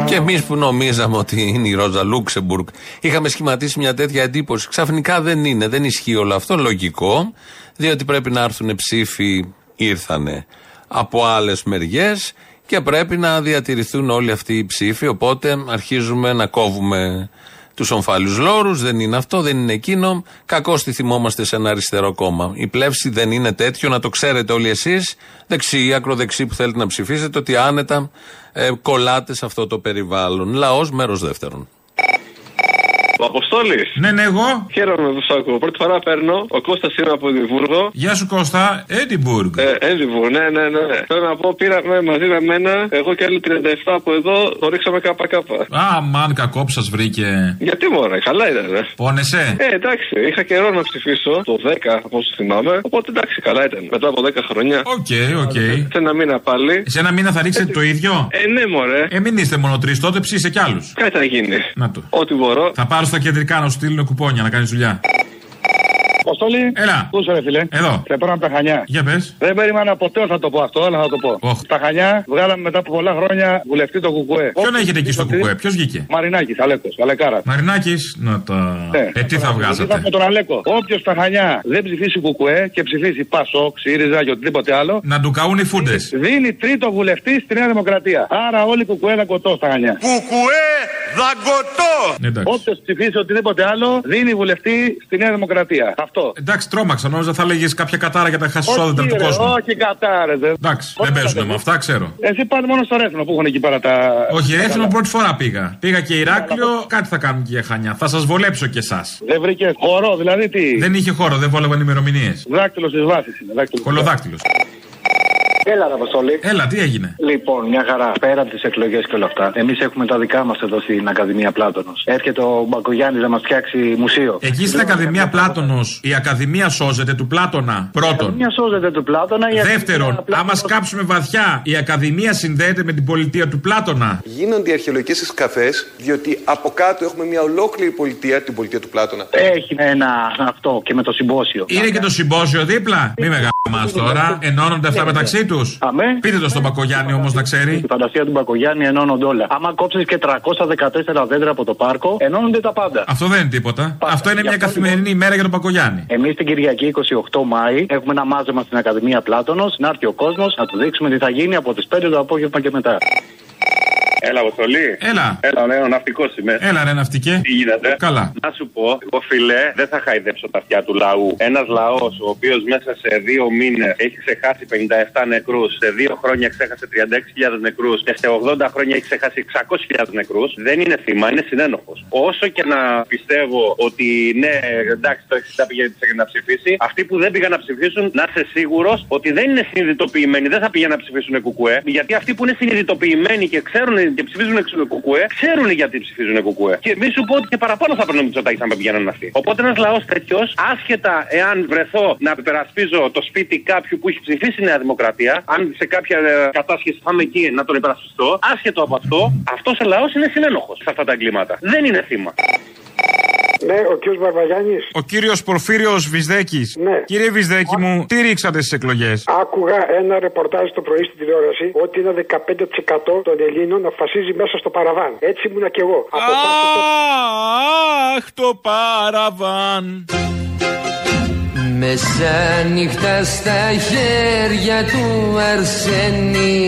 Και εμείς που νομίζαμε ότι είναι η Ρόζα Λούξεμπουργκ, είχαμε σχηματίσει μια τέτοια εντύπωση. Ξαφνικά δεν είναι, δεν ισχύει όλο αυτό. Λογικό, διότι πρέπει να έρθουν ψήφοι, ήρθανε από άλλες μεριές και πρέπει να διατηρηθούν όλοι αυτοί οι ψήφοι. Οπότε αρχίζουμε να κόβουμε τους ομφάλιους λόρους. Δεν είναι αυτό, δεν είναι εκείνο. Κακώς τη θυμόμαστε σε ένα αριστερό κόμμα. Η Πλεύση δεν είναι τέτοιο, να το ξέρετε όλοι εσείς, δεξιοί, ακροδεξιοί που θέλετε να ψηφίσετε, ότι άνετα ε, κολλάτε σε αυτό το περιβάλλον. Λαός μέρος δεύτερον. Ο Αποστόλης. Ναι, ναι, εγώ. Χαίρομαι που σ' ακούω. Πρώτη φορά παίρνω. Ο Κώστας είναι από Εδιμβούργο. Γεια σου, Κώστα. Edinburgh. Ε, Edinburgh, ναι, ναι, ναι. Θέλω να πω, πήραμε μαζί με μένα, εγώ και άλλοι τριάντα επτά από εδώ, το ρίξαμε ΚΚΕ. Α, μαν, κακό που σας βρήκε. Γιατί μωρέ, καλά ήταν. Πόνεσαι. Ε, εντάξει, είχα καιρό να ψηφίσω το δέκα, από όσο θυμάμαι. Οπότε εντάξει, καλά ήταν. Μετά από δέκα χρόνια. Οκ, okay, οκ. Okay. Σε ένα μήνα πάλι. Σε ένα μήνα θα ρίξετε ε, το ίδιο. Ε, ναι, μωρέ. Ε, μην είστε μόνο τρεις, τότε ψήσε κι άλλους. Κάτι θα γίνει. Να το. Ό,τι μπορώ. Θα πάρω στα κεντρικά να σου στείλουν κουπόνια να κάνεις δουλειά. Αποστόλη. Έλα. Πού είσαι, ρε φίλε. Εδώ. Σε παίρνω από τα Χανιά. Για πες. Δεν περίμενα ποτέ θα το πω αυτό, αλλά θα το πω. Oh. Τα Χανιά βγάλαμε μετά από πολλά χρόνια βουλευτή το ΚΚΕ. Ποιον έχετε εκεί στο ΚΚΕ, ποιο βγήκε. Μαρινάκης, Αλέκος, Αλεκάρα. Μαρινάκης, να τα. Ναι. Ε, τι θα, θα βγάζατε. Από τον Αλέκο. Όποιο στα Χανιά δεν ψηφίσει ΚΚΕ και ψηφίσει Πασόκ, ΣΥΡΙΖΑ και οτιδήποτε άλλο. Να του καούν οι φούντες. Δίνει τρίτο βουλευτή στη Νέα Δημοκρατία. Άρα όλοι ΚΚΕ δαγκωτό στα Χανιά. ΚΚΕ δαγκωτό! Όποιο ψηφίσει οτιδήποτε άλλο δίνει βουλευτή στη Νέα Δημοκρατία. Αυτό. Εντάξει, τρόμαξαν. Νόμιζα θα λέγες κάποια κατάρα για τα χασισόδεντα του κόσμου. Όχι, κατάρε. Εντάξει, δεν παίζουμε με αυτά, ξέρω. Εσύ πάνε μόνο στο Ρέθυμνο που έχουν εκεί πέρα τα. Όχι, Ρέθυμνο πρώτη φορά πήγα. Πήγα και Ηράκλειο, αλλά... κάτι θα κάνουν και για Χανιά. Θα σας βολέψω και εσάς. Δεν βρήκε χώρο, δηλαδή τι. Δεν είχε χώρο, δεν βόλευαν ημερομηνίες. Δάκτυλος της βάσης είναι. Κολοδάκτυλος. Έλα, Αποστόλη. Έλα, τι έγινε. Λοιπόν, μια χαρά. Πέρα από τις εκλογές και όλα αυτά, εμείς έχουμε τα δικά μας εδώ στην Ακαδημία Πλάτωνος. Έρχεται ο Πακογιάννης να μας φτιάξει μουσείο. Εκεί στην Ακαδημία Πλάτωνος, η Ακαδημία σώζεται του Πλάτωνα. Πρώτον. Η Ακαδημία σώζεται του Πλάτωνα. Δεύτερον, άμα σκάψουμε βαθιά, η Ακαδημία συνδέεται με την πολιτεία του Πλάτωνα. Γίνονται οι αρχαιολογικές σκαφές, διότι από κάτω έχουμε μια ολόκληρη πολιτεία, την πολιτεία του Πλάτωνα. Έχει ένα αυτό και με το συμπόσιο. Είναι και το συμπόσιο δίπλα. Μη μεγαλώνει τώρα, ενώνονται αυτά μεταξύ του. Αμέ. Πείτε το στον Πακογιάννη όμως να ξέρει. Η φαντασία του Πακογιάννη ενώνονται όλα. Άμα κόψεις και τριακόσια δεκατέσσερα δέντρα από το πάρκο, ενώνονται τα πάντα. Αυτό δεν είναι τίποτα. Πάντα. Αυτό είναι για μια αυτό καθημερινή είναι... ημέρα για τον Πακογιάννη. Εμείς την Κυριακή εικοστή όγδοη Μάη έχουμε ένα μάζεμα στην Ακαδημία Πλάτωνος. Να έρθει ο κόσμος να του δείξουμε τι θα γίνει από τις πέντε το απόγευμα και μετά. Έλα, Αποστολή. Έλα. Έλα, ρε, ο ναυτικός είμαι. Έλα, ρε, ναυτικέ. Τι γίνεται. Καλά. Να σου πω, εγώ φιλέ, δεν θα χαϊδέψω τα αυτιά του λαού. Ένας λαός ο οποίος μέσα σε δύο μήνες έχει ξεχάσει πενήντα επτά νεκρούς, σε δύο χρόνια ξέχασε τριάντα έξι χιλιάδες νεκρούς και σε ογδόντα χρόνια έχει ξεχάσει εξακόσιες χιλιάδες νεκρούς, δεν είναι θύμα, είναι συνένοχος. Όσο και να πιστεύω ότι ναι, εντάξει, το εξήντα τοις εκατό πήγαινε να ψηφίσει, αυτοί που δεν πήγαν να ψηφίσουν, να είσαι σίγουρος ότι δεν είναι συνειδητοποιημένοι, δεν θα πήγαιναν να ψηφίσουν ΚΚΕ, γιατί αυτοί που είναι συνειδητοποιημένοι και ξέρουν. Και ψηφίζουν ΚΚΕ, ξέρουν γιατί ψηφίζουν ΚΚΕ. Και μη σου πω ότι και παραπάνω θα παίρνουν Μητσοτάκη αν με πηγαίνουν αυτοί. Οπότε ένας λαός τέτοιος, άσχετα εάν βρεθώ να υπερασπίζω το σπίτι κάποιου που έχει ψηφίσει η Νέα Δημοκρατία, αν σε κάποια ε, κατάσχεση θα είμαι εκεί να τον υπερασπιστώ, άσχετο από αυτό, αυτός ο λαός είναι συνένοχος σε αυτά τα εγκλήματα. Δεν είναι θύμα. Ναι, ο κύριος Μπαρβαγιάννης. Ο κύριος Πορφύριος Βυσδέκης. Ναι. Κύριε Βυσδέκη, ο... μου, τι ρίξατε στις εκλογές. Άκουγα ένα ρεπορτάζ το πρωί στην τηλεόραση ότι ένα δεκαπέντε τοις εκατό των Ελλήνων αποφασίζει μέσα στο παραβάν. Έτσι ήμουνα κι εγώ. Αχ, το παραβάν. Μεσάνυχτα στα χέρια του Αρσένη.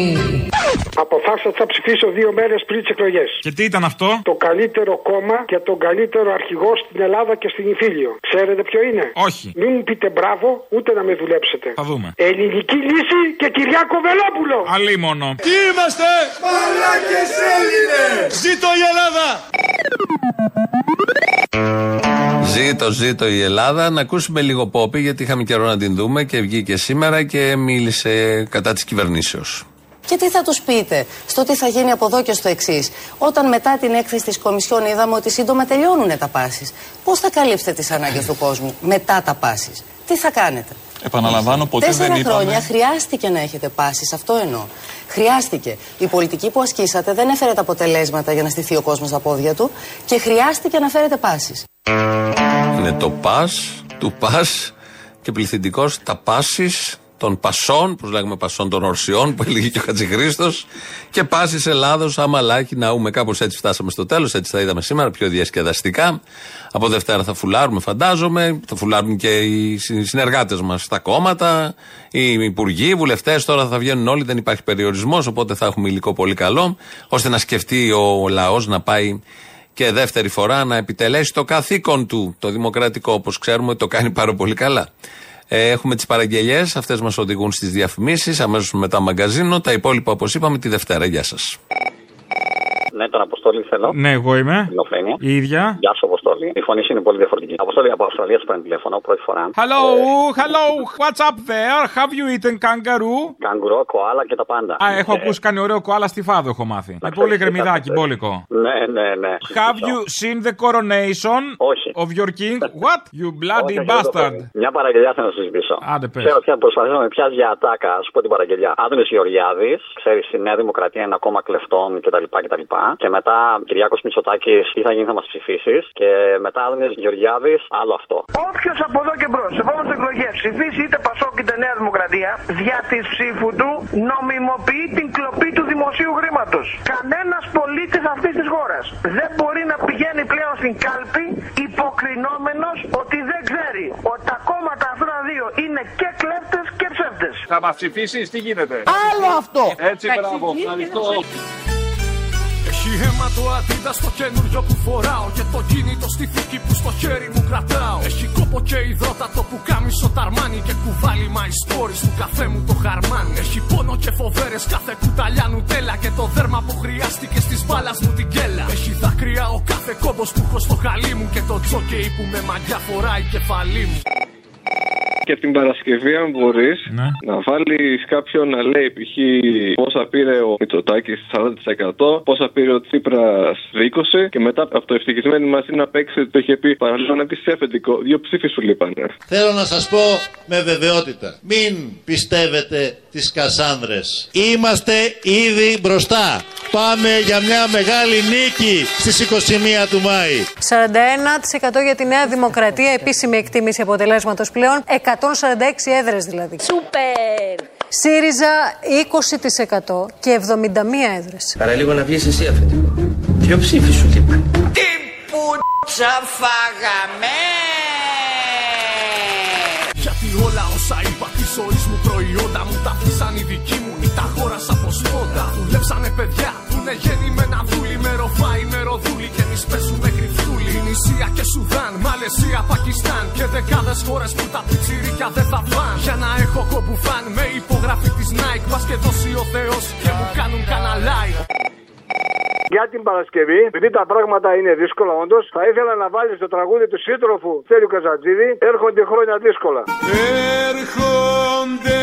Αποφάσισα ότι θα ψηφίσω δύο μέρες πριν τις εκλογές. Και τι ήταν αυτό? Το καλύτερο κόμμα και τον καλύτερο αρχηγό στην Ελλάδα και στην Ιφίλιο. Ξέρετε ποιο είναι? Όχι. Μην μου πείτε μπράβο, ούτε να με δουλέψετε. Θα δούμε. Ελληνική Λύση και Κυριάκο Βελόπουλο. Αλίμονο. Τι είμαστε? Μαλάκες Έλληνες. Ζήτω η Ελλάδα. Ζήτω, ζήτω η Ελλάδα. Να ακούσουμε λίγο Πόπη, γιατί είχαμε καιρό να την δούμε και βγήκε σήμερα και μίλησε κατά της κυβερνήσεως. Και τι θα τους πείτε στο τι θα γίνει από εδώ και στο εξής. Όταν μετά την έκθεση της Κομισιόν είδαμε ότι σύντομα τελειώνουν τα πάσης. Πώς θα καλύψετε τις ανάγκες του κόσμου μετά τα πάσης? Τι θα κάνετε? Επαναλαμβάνω, ποτέ δεν είπαμε. Τέσσερα χρόνια χρειάστηκε να έχετε πάσεις, αυτό εννοώ. Χρειάστηκε. Η πολιτική που ασκήσατε δεν έφερε τα αποτελέσματα για να στηθεί ο κόσμος στα πόδια του και χρειάστηκε να φέρετε πάσεις. Είναι το πας, του πας και πληθυντικός τα πάσεις των πασών, που λέγαμε πασών των ορσιών, που έλεγε και ο Χατζηχρίστος, και πάσης Ελλάδος, άμα λάχι ναούμε. Κάπως έτσι φτάσαμε στο τέλος, έτσι τα είδαμε σήμερα, πιο διασκεδαστικά. Από Δευτέρα θα φουλάρουμε, φαντάζομαι, θα φουλάρουν και οι συνεργάτες μας στα κόμματα, οι υπουργοί, οι βουλευτές, τώρα θα βγαίνουν όλοι, δεν υπάρχει περιορισμός, οπότε θα έχουμε υλικό πολύ καλό, ώστε να σκεφτεί ο λαός να πάει και δεύτερη φορά να επιτελέσει το καθήκον του, το δημοκρατικό, όπως ξέρουμε το κάνει πάρα πολύ καλά. Έχουμε τις παραγγελίες, αυτές μας οδηγούν στις διαφημίσεις, αμέσως μετά μαγκαζίνο, τα υπόλοιπα όπως είπαμε τη Δευτέρα. Γεια σας. Ναι, τον Αποστόλη θέλω. Ναι, εγώ είμαι. Φιλοφρένεια. Η ίδια. Γεια σου, Αποστόλη. Η φωνή είναι πολύ διαφορετική. Αποστόλη από Αυστραλία σου παίρνει τηλέφωνο πρώτη φορά. Hello, hello, what's up there? Have you eaten kangaroo? Kangaroo, koala και τα πάντα. Α, έχω ακούσει κανένα ωραίο koala στη Φάδο, έχω μάθει. Με πολύ γκρεμμυδάκι, μπόλικο. Ναι, ναι, ναι. Have you seen the coronation of your king? What? You bloody bastard. Μια παραγγελιά θέλω να συζητήσω. Άντε πες. Ξέρω πια προσπαθήσω να με πιάσει για ατάκα, α πούμε την παραγγελιά. Άδωνης Γεωργιάδης, ξέρεις, η Νέα Δημοκρατία είναι ακόμα κλεφτών κτλ. Και μετά Κυριάκος Μητσοτάκης, τι θα γίνει, θα μας ψηφίσεις. Και μετά Άδωνης Γεωργιάδης, άλλο αυτό. Όποιος από εδώ και μπρος, επόμενες εκλογές, ψηφίσει είτε Πασόκ είτε Νέα Δημοκρατία, δια της ψήφου του νομιμοποιεί την κλοπή του δημοσίου χρήματος. Κανένας πολίτης αυτής της χώρας δεν μπορεί να πηγαίνει πλέον στην κάλπη υποκρινόμενος ότι δεν ξέρει ότι τα κόμματα αυτά δύο είναι και κλέφτες και ψεύτες. Θα μας ψηφίσεις, τι γίνεται. Άλλο αυτό! Έτσι, μπράβο, ευχαριστώ. Έχει αίμα το αντίδα στο καινούριο που φοράω και το κινητό στη θήκη που στο χέρι μου κρατάω. Έχει κόπο και υδρότατο που κάμισο ταρμάνι και κουβάλι my stories του καφέ μου το χαρμάνι. Έχει πόνο και φοβέρες κάθε κουταλιά νουτέλα και το δέρμα που χρειάστηκε στις μπάλας μου την κέλα. Έχει δάκρυα ο κάθε κόμπος που έχω στο χαλί μου και το τζόκεϊ που με μαγιά φοράει κεφαλή μου. Και την Παρασκευή, αν μπορείς, ναι, να βάλεις κάποιον να λέει π.χ. πόσα πήρε ο Μητσοτάκης σαράντα τοις εκατό, πόσα πήρε ο Τσίπρας είκοσι τοις εκατό και μετά από το ευτυχισμένο μας είναι να παίξει ότι το είχε πει παραλίγο να πεις αφεντικό, δύο ψήφοι σου λείπανε. Θέλω να σας πω με βεβαιότητα, μην πιστεύετε τις Κασάνδρες. Είμαστε ήδη μπροστά. Πάμε για μια μεγάλη νίκη στις εικοστή πρώτη του Μάη. σαράντα ένα τοις εκατό για τη Νέα Δημοκρατία, επίσημη εκτίμηση αποτελέσματος πλέον, εκατόν σαράντα έξι έδρες δηλαδή. Σούπερ! ΣΥΡΙΖΑ είκοσι τοις εκατό και εβδομήντα μία έδρες. Παραλίγο να βγεις εσύ αφεντικό. Δυο ψήφοι σου λείπαν. Τι πουτσα φάγαμε! Γιατί όλα όσα είπα τη ζωή μου προϊόντα μου τα αφήσαν οι δικοί μου ή τα χώρασα από σπόντα. Δουλέψανε παιδιά που είναι γεννημένα δούλοι με ροφάι, με ροδούλοι και εμείς πέσουμε κρυφτούλοι. Νησία και Σουδάν, Μαλαισία, Πακιστάν και δεκάδες χώρες που τα πιτσιρίκια δεν θα πάνε. Για να έχω κομπουφάν με υπογραφή της Nike, μας και δώσει ο Θεός και μου κάνουν κανένα like. Για την Παρασκευή, επειδή τα πράγματα είναι δύσκολα, όντως, θα ήθελα να βάλεις το τραγούδι του σύντροφου Θέλιου Καζατζίδη. Έρχονται χρόνια δύσκολα. Έρχονται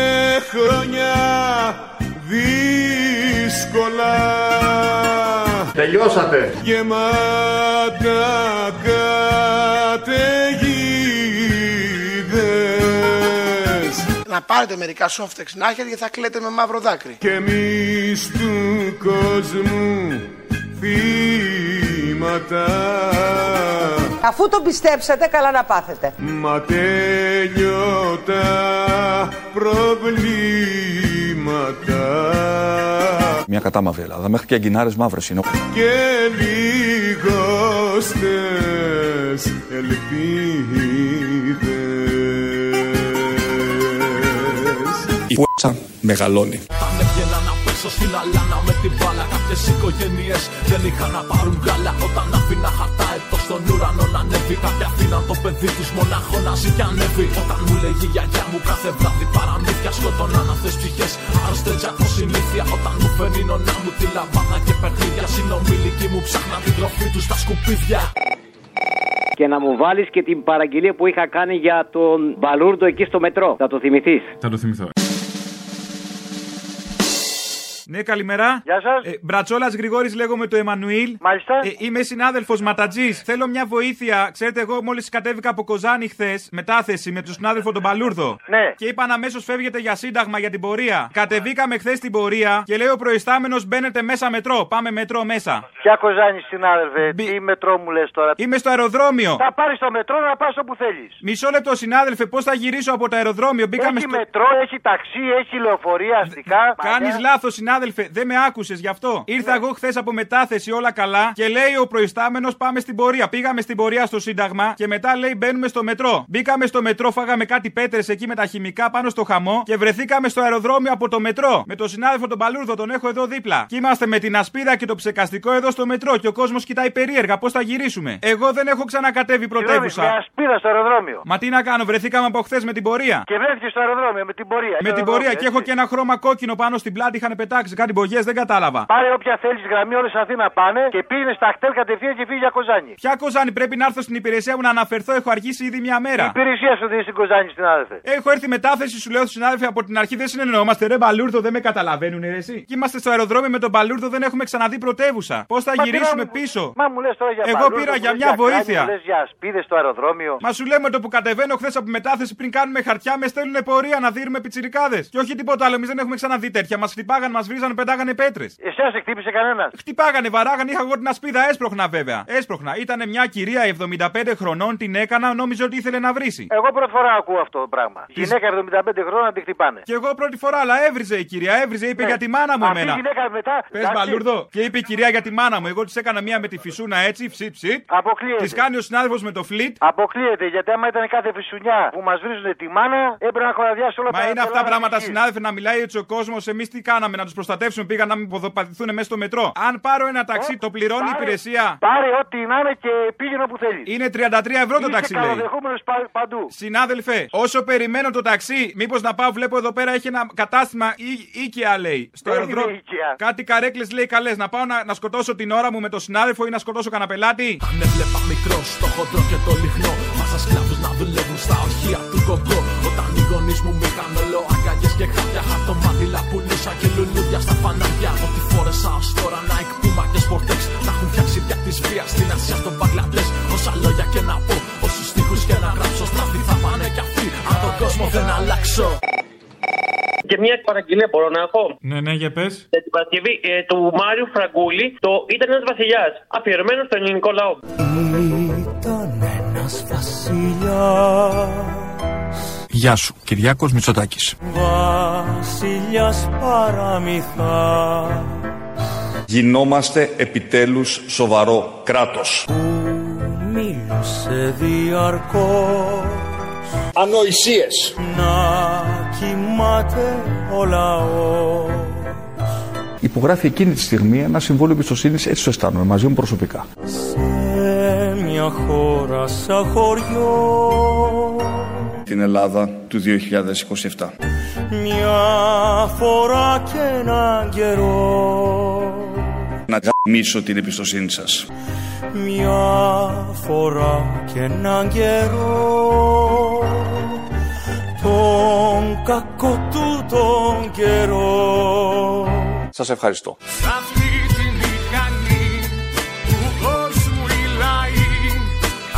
χρόνια δύσκολα. Τελειώσατε. Γεμάτα καταιγίδες. Να πάρετε μερικά σόφτεξ νάχερ γιατί θα κλαίτε με μαύρο δάκρυ. Και εμείς του κόσμου θύματα. Αφού το πιστέψατε, καλά να πάθετε. Μα τέλειωτα προβλήματα. Μια κατάμαυρη Ελλάδα, μέχρι και αγκινάρες μαύρες είναι. Και λιγόστες ελπίδες. Η φ***α μεγαλώνει. Στην αλάνα με την μπάλα, κάποιες οικογένειες δεν είχαν να πάρουν γάλα. Όταν άφηνα χαρτά έτω στον ουρανό να ανέβει, κάποια αφήναν το παιδί τους μονάχο να ζει και ανέβει. Όταν μου λέγει η γιαγιά μου κάθε βράδυ παραμύθια, σκοτώναν αυτές ψυχές άρρωστες από συνήθεια. Όταν μου φέρνει η νονά μου τη λαμπάδα και παιχνίδια, συνομήλικοι μου ψάχναν την τροφή τους στα σκουπίδια. Και να μου βάλεις και την παραγγελία που είχα κάνει για τον Μπαλούρντο εκεί στο μετρό. Θα το θυμηθείς. Θα το θυμηθώ. Ναι, καλημέρα. Γεια σας. Ε, Μπρατσόλας Γρηγόρης λέγομαι, το Εμμανουήλ. Μάλιστα. Ε, είμαι συνάδελφος Ματατζής. Θέλω μια βοήθεια. Ξέρετε, εγώ μόλις κατέβηκα από Κοζάνη χθες, μετάθεση με τον συνάδελφο τον Παλούρδο. Ναι. Και είπαν αμέσως φεύγετε για σύνταγμα για την πορεία. Κατεβήκαμε χθες την πορεία και λέει ο προϊστάμενος μπαίνετε μέσα μετρό. Πάμε μετρό μέσα. Ποια Κοζάνη, συνάδελφε, Μπ... τι μετρό μου λες τώρα. Είμαι στο αεροδρόμιο. Θα πάρεις το μετρό να πας όπου θέλεις. Μισό λεπτό, συνάδελφε, πώς θα γυρίσω από το αεροδρόμιο. Μπήκαμε έχει στο... μετρό, έχει ταξί, έχει λεωφορεία αστικά. Κάνεις λάθος, συνάδελφε. Δεν με άκουσες γι' αυτό. Ήρθα εγώ χθες από μετάθεση, όλα καλά. Και λέει ο προϊστάμενος πάμε στην πορεία. Πήγαμε στην πορεία στο Σύνταγμα και μετά λέει μπαίνουμε στο μετρό. Μπήκαμε στο μετρό, φάγαμε κάτι πέτρες εκεί με τα χημικά πάνω στο χαμό και βρεθήκαμε στο αεροδρόμιο από το μετρό. Με τον συνάδελφο τον Παλούρδο, τον έχω εδώ δίπλα. Και είμαστε με την ασπίδα και το ψεκαστικό εδώ στο μετρό. Και ο κόσμος κοιτάει περίεργα πώς θα γυρίσουμε. Εγώ δεν έχω ξανακατέβει πρωτεύουσα. Με ασπίδα στο αεροδρόμιο. Μα τι να κάνω, βρεθήκαμε από χθες με την πορεία. Και βρέθηκε στο αεροδρόμιο με την πορεία. Με την πορεία και έχω και ένα χρώμα κόκκινο πάνω στην πλάτη, είχαν πετάξει. έκλεψε κάτι μπογιές, δεν κατάλαβα. Πάρε όποια θέλεις γραμμή, όλες Αθήνα πάνε και πήγαινε στα χτέλ κατευθείαν και φύγει για Κοζάνη. Ποια Κοζάνη, πρέπει να έρθω στην υπηρεσία μου να αναφερθώ, έχω αργήσει ήδη μια μέρα. Η υπηρεσία σου δίνει στην Κοζάνη, συνάδελφε. Έχω έρθει μετάθεση, σου λέω συνάδελφε από την αρχή, δεν συνεννοούμαστε ρε Μπαλούρδο, δεν με καταλαβαίνουν ρε εσύ. Και είμαστε στο αεροδρόμιο με τον Μπαλούρδο, δεν έχουμε ξαναδεί πρωτεύουσα. Πώ θα μα γυρίσουμε πήρα... πίσω. Μα μου λες τώρα για εγώ πήρα για μια βοήθεια. Μα σου λέμε το που κατεβαίνω χθε από μετάθεση πριν κάνουμε χαρτιά, με στέλνουν πορεία να δίνουμε πιτσιρικάδες. Και όχι τίποτα άλλο, εμείς δεν έχουμε ξαναδεί τέτοια. Μας χτυπάγανε, μας βρίζανε, πετάγανε πέτρες. Εσάς δεν χτύπησε κανένας. Χτυπάγανε, βαράγανε, είχα εγώ την ασπίδα έσπροχνα βέβαια. Έσπροχνα. Ήταν μια κυρία εβδομήντα πέντε χρονών, την έκανα, νόμιζε ότι ήθελε να βρίσει. Εγώ πρώτη φορά ακούω αυτό το πράγμα. Της... Γυναίκα εβδομήντα πέντε χρονών να την χτυπάνε. Και εγώ πρώτη φορά, αλλά έβριζε η κυρία, έβριζε, είπε ναι. Για τη μάνα μου αυτή εμένα. Μετά... Πες Μπαλούρδο. Και είπε η κυρία για τη μάνα μου. Εγώ της έκανα μία με τη φυσούνα έτσι, ψιτ ψιτ. Της κάνει ο συνάδελφος με το φλιτ. Αποκλείεται, γιατί άμα ήταν κάθε φυσουνιά που μας βρίζουν τη μάνα, έπρεπε να χωραδιάσει όλα τα πράγματα. Μα είναι αυτά πράγματα, συνάδελφε, να μιλάει έτσι ο κόσμος. Εμείς τι κάναμε, να τους προστατεύσουμε, πήγαν να μην ποδοπατηθούν μέσα στο μετρό. Αν πάρω ένα ταξί, το πληρώνει η υπηρεσία. Πάρε ό,τι να είναι και πήγαινε όπου θέλει. Είναι τριάντα τρία ευρώ το ταξί, λέει. Παντού. Συνάδελφε, όσο περιμένω το ταξί, μήπως να πάω, βλέπω εδώ πέρα έχει ένα κατάστημα οίκια, λέει. Στο αεροδρόμιο. Κάτι καρέκλες, λέει, καλές. Να πάω να, να σκοτώσω την ώρα μου με το συνάδελφο ή να σκοτώσω κανένα πελάτη. Αν έβλεπα μικρό στο χοντρό και το λιχνό, μα σκλάβους να δουλεύουν στα ορχεία του κοκκό. Όταν οι γονείς μου μήκαν όλο αγκαγιές και χάπια, χαρτομάτιλα πουλούσα και λουλούδια στα φανάρια. Ό,τι φόρεσα ως τώρα να εκπούμα και σπορτέξ, τα έχουν φτιάξει πια της βίας στην Ασία στον Μπαγκλαντές. Όσα λόγια και να πω, όσους στίχους και να γράψω, στραφή θα πάνε κι αυτοί, αν τον κόσμο δεν αλλάξω. Και μια παραγγελία μπορώ να έχω. Ναι, ναι, για πες. Για την Παρασκευή ε, του Μάριου Φραγκούλη, το ήταν ένας βασιλιάς, αφιερωμένο στον ελληνικό λαό. Ήταν ένας βασιλιάς. Γεια σου, Κυριάκος Μητσοτάκης. Βασιλιάς παραμυθάς. Γινόμαστε επιτέλους σοβαρό κράτος. Που μίλουσε διαρκώς. Ανοησίες. Να κοιμάται ο λαός. Υπογράφει εκείνη τη στιγμή ένα συμβόλαιο εμπιστοσύνης, έτσι το αισθάνομαι μαζί μου προσωπικά. Σε μια χώρα σαν χωριό, την Ελλάδα του δύο χιλιάδες είκοσι επτά. Μια φορά και έναν καιρό, να γαμίσω την εμπιστοσύνη σας. Μια φορά και έναν καιρό, τον κακό του τον καιρό. Σας ευχαριστώ. Σ' αυτή τη μηχανή του κόσμου η λαή,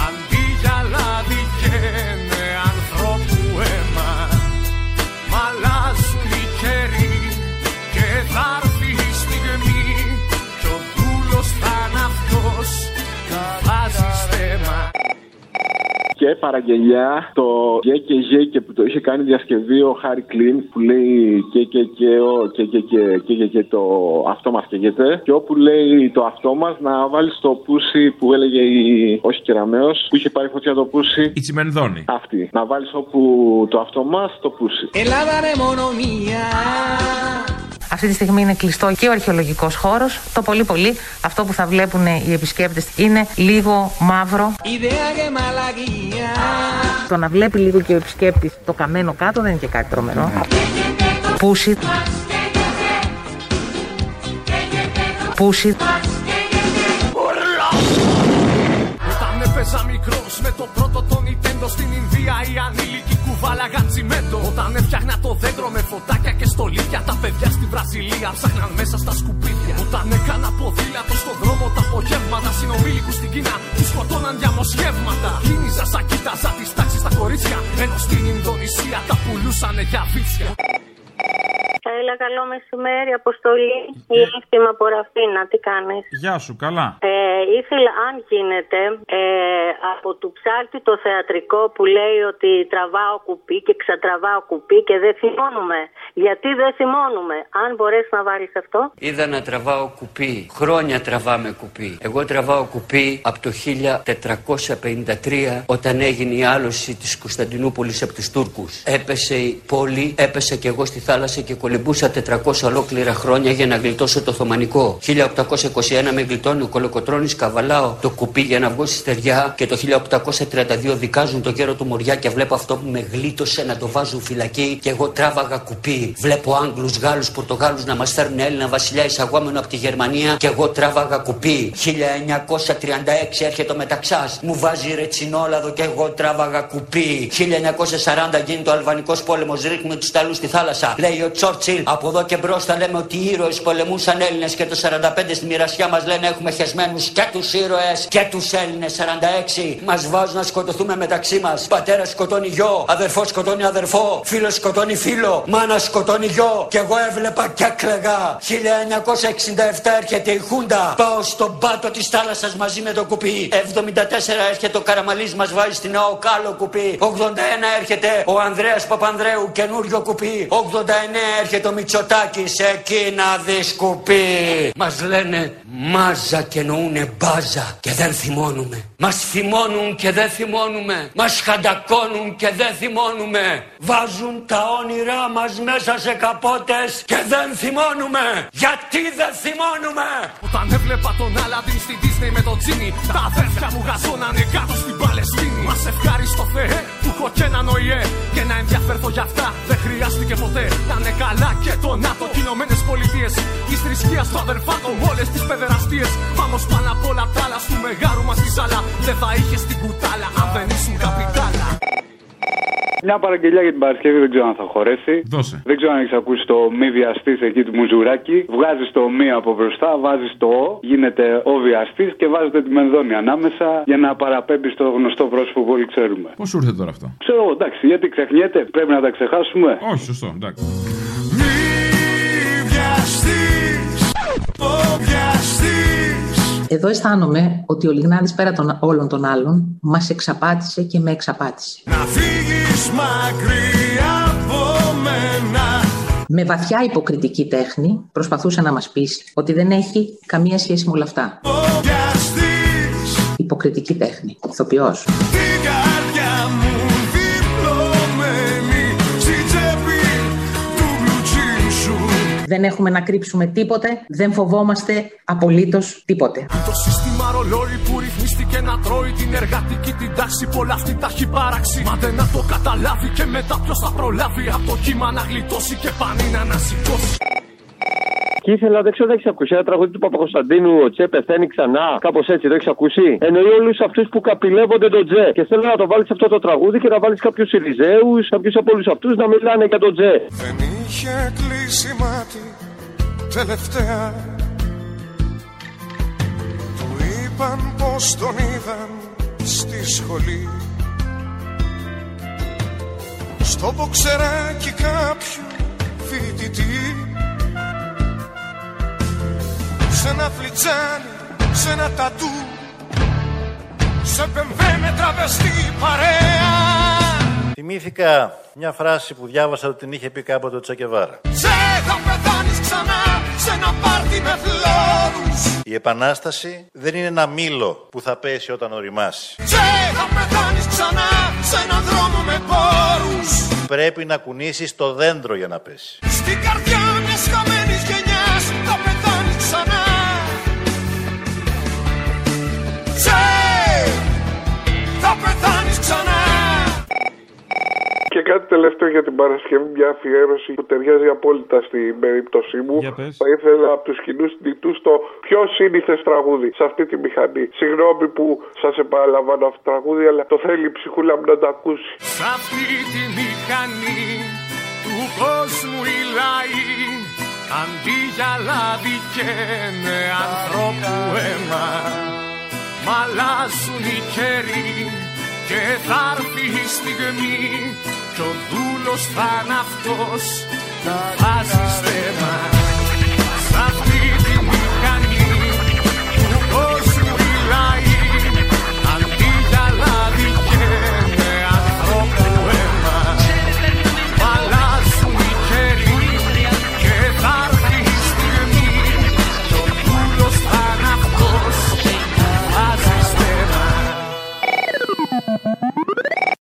αντί για λάδι καίνε ανθρώπου αίμα. Μ' αλλάζουν οι καιροί και θα έρθει η στιγμή κι ο δούλος θα είναι αυτός που βάζει στέμα. Και παραγγελιά το ΚΚΕ που το είχε κάνει διασκευή ο Χάρι Κλίν που λέει ΚΚΕ το αυτό μας καίγεται. Και όπου λέει το αυτό μας να βάλεις το πούσι που έλεγε η... όχι Κεραμέως που είχε πάρει φωτιά το πούσι. Η Τσιμενδόνη. Αυτή. Να βάλεις όπου το αυτό μας το πούσι. Ελλάδα ρε μόνο μία. Αυτή τη στιγμή είναι κλειστό και ο αρχαιολογικός χώρος. Το πολύ πολύ αυτό που θα βλέπουν οι επισκέπτες είναι λίγο μαύρο. Το να βλέπει λίγο και ο επισκέπτης το καμένο κάτω δεν είναι και κάτι τρομερό. Πούσι. Πούσι. Μικρός, με το πρώτο το Nintendo στην Ινδία οι ανήλικοι κουβάλαγαν τσιμέντο. Όταν έφτιαχνα το δέντρο με φωτάκια και στολίδια, τα παιδιά στη Βραζιλία ψάχναν μέσα στα σκουπίδια. Όταν έκανα ποδήλατο στον δρόμο τα απογεύματα, συνομήλικους στην Κίνα τους σκοτώναν διαμοσχεύματα. Κίνησα σαν κοίταζα τις τάξεις στα κορίτσια, ενώ στην Ινδονησία τα πουλούσανε για βίτσια. Έλα, καλό μεσημέρι, Αποστολή. Η εύθυμα από Ραφίνα, τι κάνεις? Γεια σου, καλά. Ε, ήθελα, αν γίνεται, ε, από του ψάρτη το θεατρικό που λέει ότι τραβάω κουπί και ξατραβάω κουπί και δεν θυμώνουμε. Γιατί δεν θυμώνουμε, αν μπορέσει να βάλει αυτό. Είδα να τραβάω κουπί. Χρόνια τραβάμε κουπί. Εγώ τραβάω κουπί από το χίλια τετρακόσια πενήντα τρία, όταν έγινε η άλωση της Κωνσταντινούπολης από τους Τούρκους. Έπεσε η πόλη, έπεσα κι εγώ στη θάλασσα και κολυμπούσα. Μπούσα τετρακόσια ολόκληρα χρόνια για να γλιτώσω το Οθωμανικό. χίλια οκτακόσια είκοσι ένα με γλιτώνει ο Κολοκοτρώνης, καβαλάω το κουπί για να βγω στη στεριά και το χίλια οκτακόσια τριάντα δύο δικάζουν τον γέρο του Μοριά και βλέπω αυτό που με γλίτωσε να το βάζουν φυλακή και εγώ τράβαγα κουπί. ότι βλέπω Άγγλους, Γάλλους, Πορτογάλους να μας φέρνουν Έλληνα βασιλιά εισαγόμενο από τη Γερμανία και εγώ τράβαγα κουπί. χίλια εννιακόσια τριάντα έξι έρχεται ο Μεταξάς, μου βάζει ρετσινόλαδο και εγώ τράβαγα κουπί. χίλια εννιακόσια σαράντα γίνεται ο Αλβανικός πόλεμος, ρίχνουμε τους Ιταλούς στη θάλασσα. Λέει ο Τσόρτσιλ, από εδώ και μπρος θα λέμε ότι οι ήρωες πολεμούσαν Έλληνες και το σαράντα πέντε στη μοιρασιά μας λένε έχουμε χεσμένους και τους ήρωες και τους Έλληνες. σαράντα έξι μας βάζουν να σκοτωθούμε μεταξύ μας. Πατέρα σκοτώνει γιο, αδερφό σκοτώνει αδερφό, φίλο σκοτώνει φίλο, μάνα σκοτώνει γιο. Κι εγώ έβλεπα και έκλαιγα. χίλια εννιακόσια εξήντα επτά έρχεται η Χούντα. Πάω στον πάτο της θάλασσας μαζί με το κουπί. εβδομήντα τέσσερα έρχεται ο Καραμανλής, μας βάζει στην ΑΟΚ άλλο κουπί. ογδόντα ένα έρχεται ο Ανδρέας Παπανδρέου, καινούριο κουπί. ογδόντα εννέα έρχεται ο Μητσοτάκης, εκεί να δεις κουπί. Μας λένε μάζα και εννοούνε μπάζα και δεν θυμώνουμε. Μας θυμώνουν και δεν θυμώνουμε. Μας χαντακώνουν και δεν θυμώνουμε. Βάζουν τα όνειρά μας μέσα σε καπότες και δεν θυμώνουμε. Γιατί δεν θυμώνουμε? Όταν έβλεπα τον Αλαντίν στη Disney με τον Τζίνι, τα αδέρφια μου γαζώνανε κάτω στην Παλαιστίνη. Μας ευχαριστώ Θεέ που έχω και έναν ΟΗΕ και να ενδιαφέρθω για αυτά δεν χρειάστηκε ποτέ. Να είναι καλά και το ΝΑΤΟ, Ηνωμένες Πολιτείες, της θρησκείας του αδερφάτου, όλες τις παιδεραστίες. Πάμε πάνω απ' όλα τα άλλα, στου μεγάρου μας τη σάλα. Δεν θα είχες την κουτάλα αν δεν ήσουν καπιτάλα. Μια παραγγελιά για την Παρασκευή, δεν ξέρω αν θα χωρέσει. Δώσε. Δεν ξέρω αν έχεις ακούσει το μη βιαστής εκεί του Μουζουράκη. Βγάζεις το μη από μπροστά, βάζεις το ο, γίνεται ο βιαστής και βάζετε τη μενδόνη ανάμεσα για να παραπέμπεις το γνωστό πρόσωπο που όλοι ξέρουμε. Πώς σου ήρθε τώρα αυτό? Ξέρω, εντάξει, γιατί ξεχνιέται, πρέπει να τα ξεχάσουμε. Όχι, σωστό, εντάξει. Μη βιαστής, ο βιαστής. Εδώ αισθάνομαι ότι ο Λιγνάδης πέρα των όλων των άλλων μας εξαπάτησε και με εξαπάτησε. Να φύγεις μακριά από μένα. Με βαθιά υποκριτική τέχνη προσπαθούσε να μας πείσει ότι δεν έχει καμία σχέση με όλα αυτά. Υποκριτική τέχνη, ηθοποιός. Δεν έχουμε να κρύψουμε τίποτε, δεν φοβόμαστε απολύτως τίποτε. Το σύστημα ρολόι που ρυθμίστηκε να τρώει την εργατική την τάξη, πολλά αυτή τα έχει παράξει. Μα δεν να το καταλάβει και μετά ποιος θα προλάβει από το κύμα να γλιτώσει και πάνει να ανασηκώσει. Και ήθελα, δεν ξέρω αν έχει ακούσει ένα τραγούδι του Παπα-Κωνσταντίνου, ο Τσε πεθαίνει ξανά. Κάπως έτσι, το έχει ακούσει. Εννοεί όλους αυτούς που καπηλεύονται τον Τσε. Και θέλω να το βάλεις αυτό το τραγούδι και να βάλεις κάποιους Σιριζέους, κάποιους από όλους αυτούς να μιλάνε για τον Τσε. Δεν είχε κλείσει μάτι τελευταία. Του είπαν πως τον είδαν στη σχολή. Στο μποξεράκι κάποιου φοιτητή. Σ' ένα φλιτζάνι, σ' ένα τατού, σε μπεμβέ με τραβεστή παρέα. Θυμήθηκα μια φράση που διάβασα ότι την είχε πει κάποτε ο Τσακεβάρα. Σε θα πεθάνεις ξανά σε ένα πάρτι με φλόρους. Η επανάσταση δεν είναι ένα μήλο που θα πέσει όταν οριμάσει. Σε θα πεθάνεις ξανά σε έναν δρόμο με πόρους. Πρέπει να κουνήσεις το δέντρο για να πέσει. Στην καρδιά μιας χαμένης γενιάς θα πεθάνεις ξανά. Θα πεθάνεις ξανά. Και κάτι τελευταίο για την Παρασκευή, μια αφιέρωση που ταιριάζει απόλυτα στην περίπτωσή μου. Θα ήθελα από τους κοινούς συντητούς το πιο σύνηθες τραγούδι σε αυτή τη μηχανή. Συγγνώμη που σας επαναλαμβάνω αυτό το τραγούδι, αλλά το θέλει η ψυχούλα μου να το ακούσει. Σ' αυτή τη μηχανή του κόσμου οι λαοί, αντί για λάδι καίνε ανθρώπου αίμα. Μ' αλλάζουν οι καιροί και θα έρθει η στιγμή κι ο δούλος θα είναι αυτός που βάζει στέμα.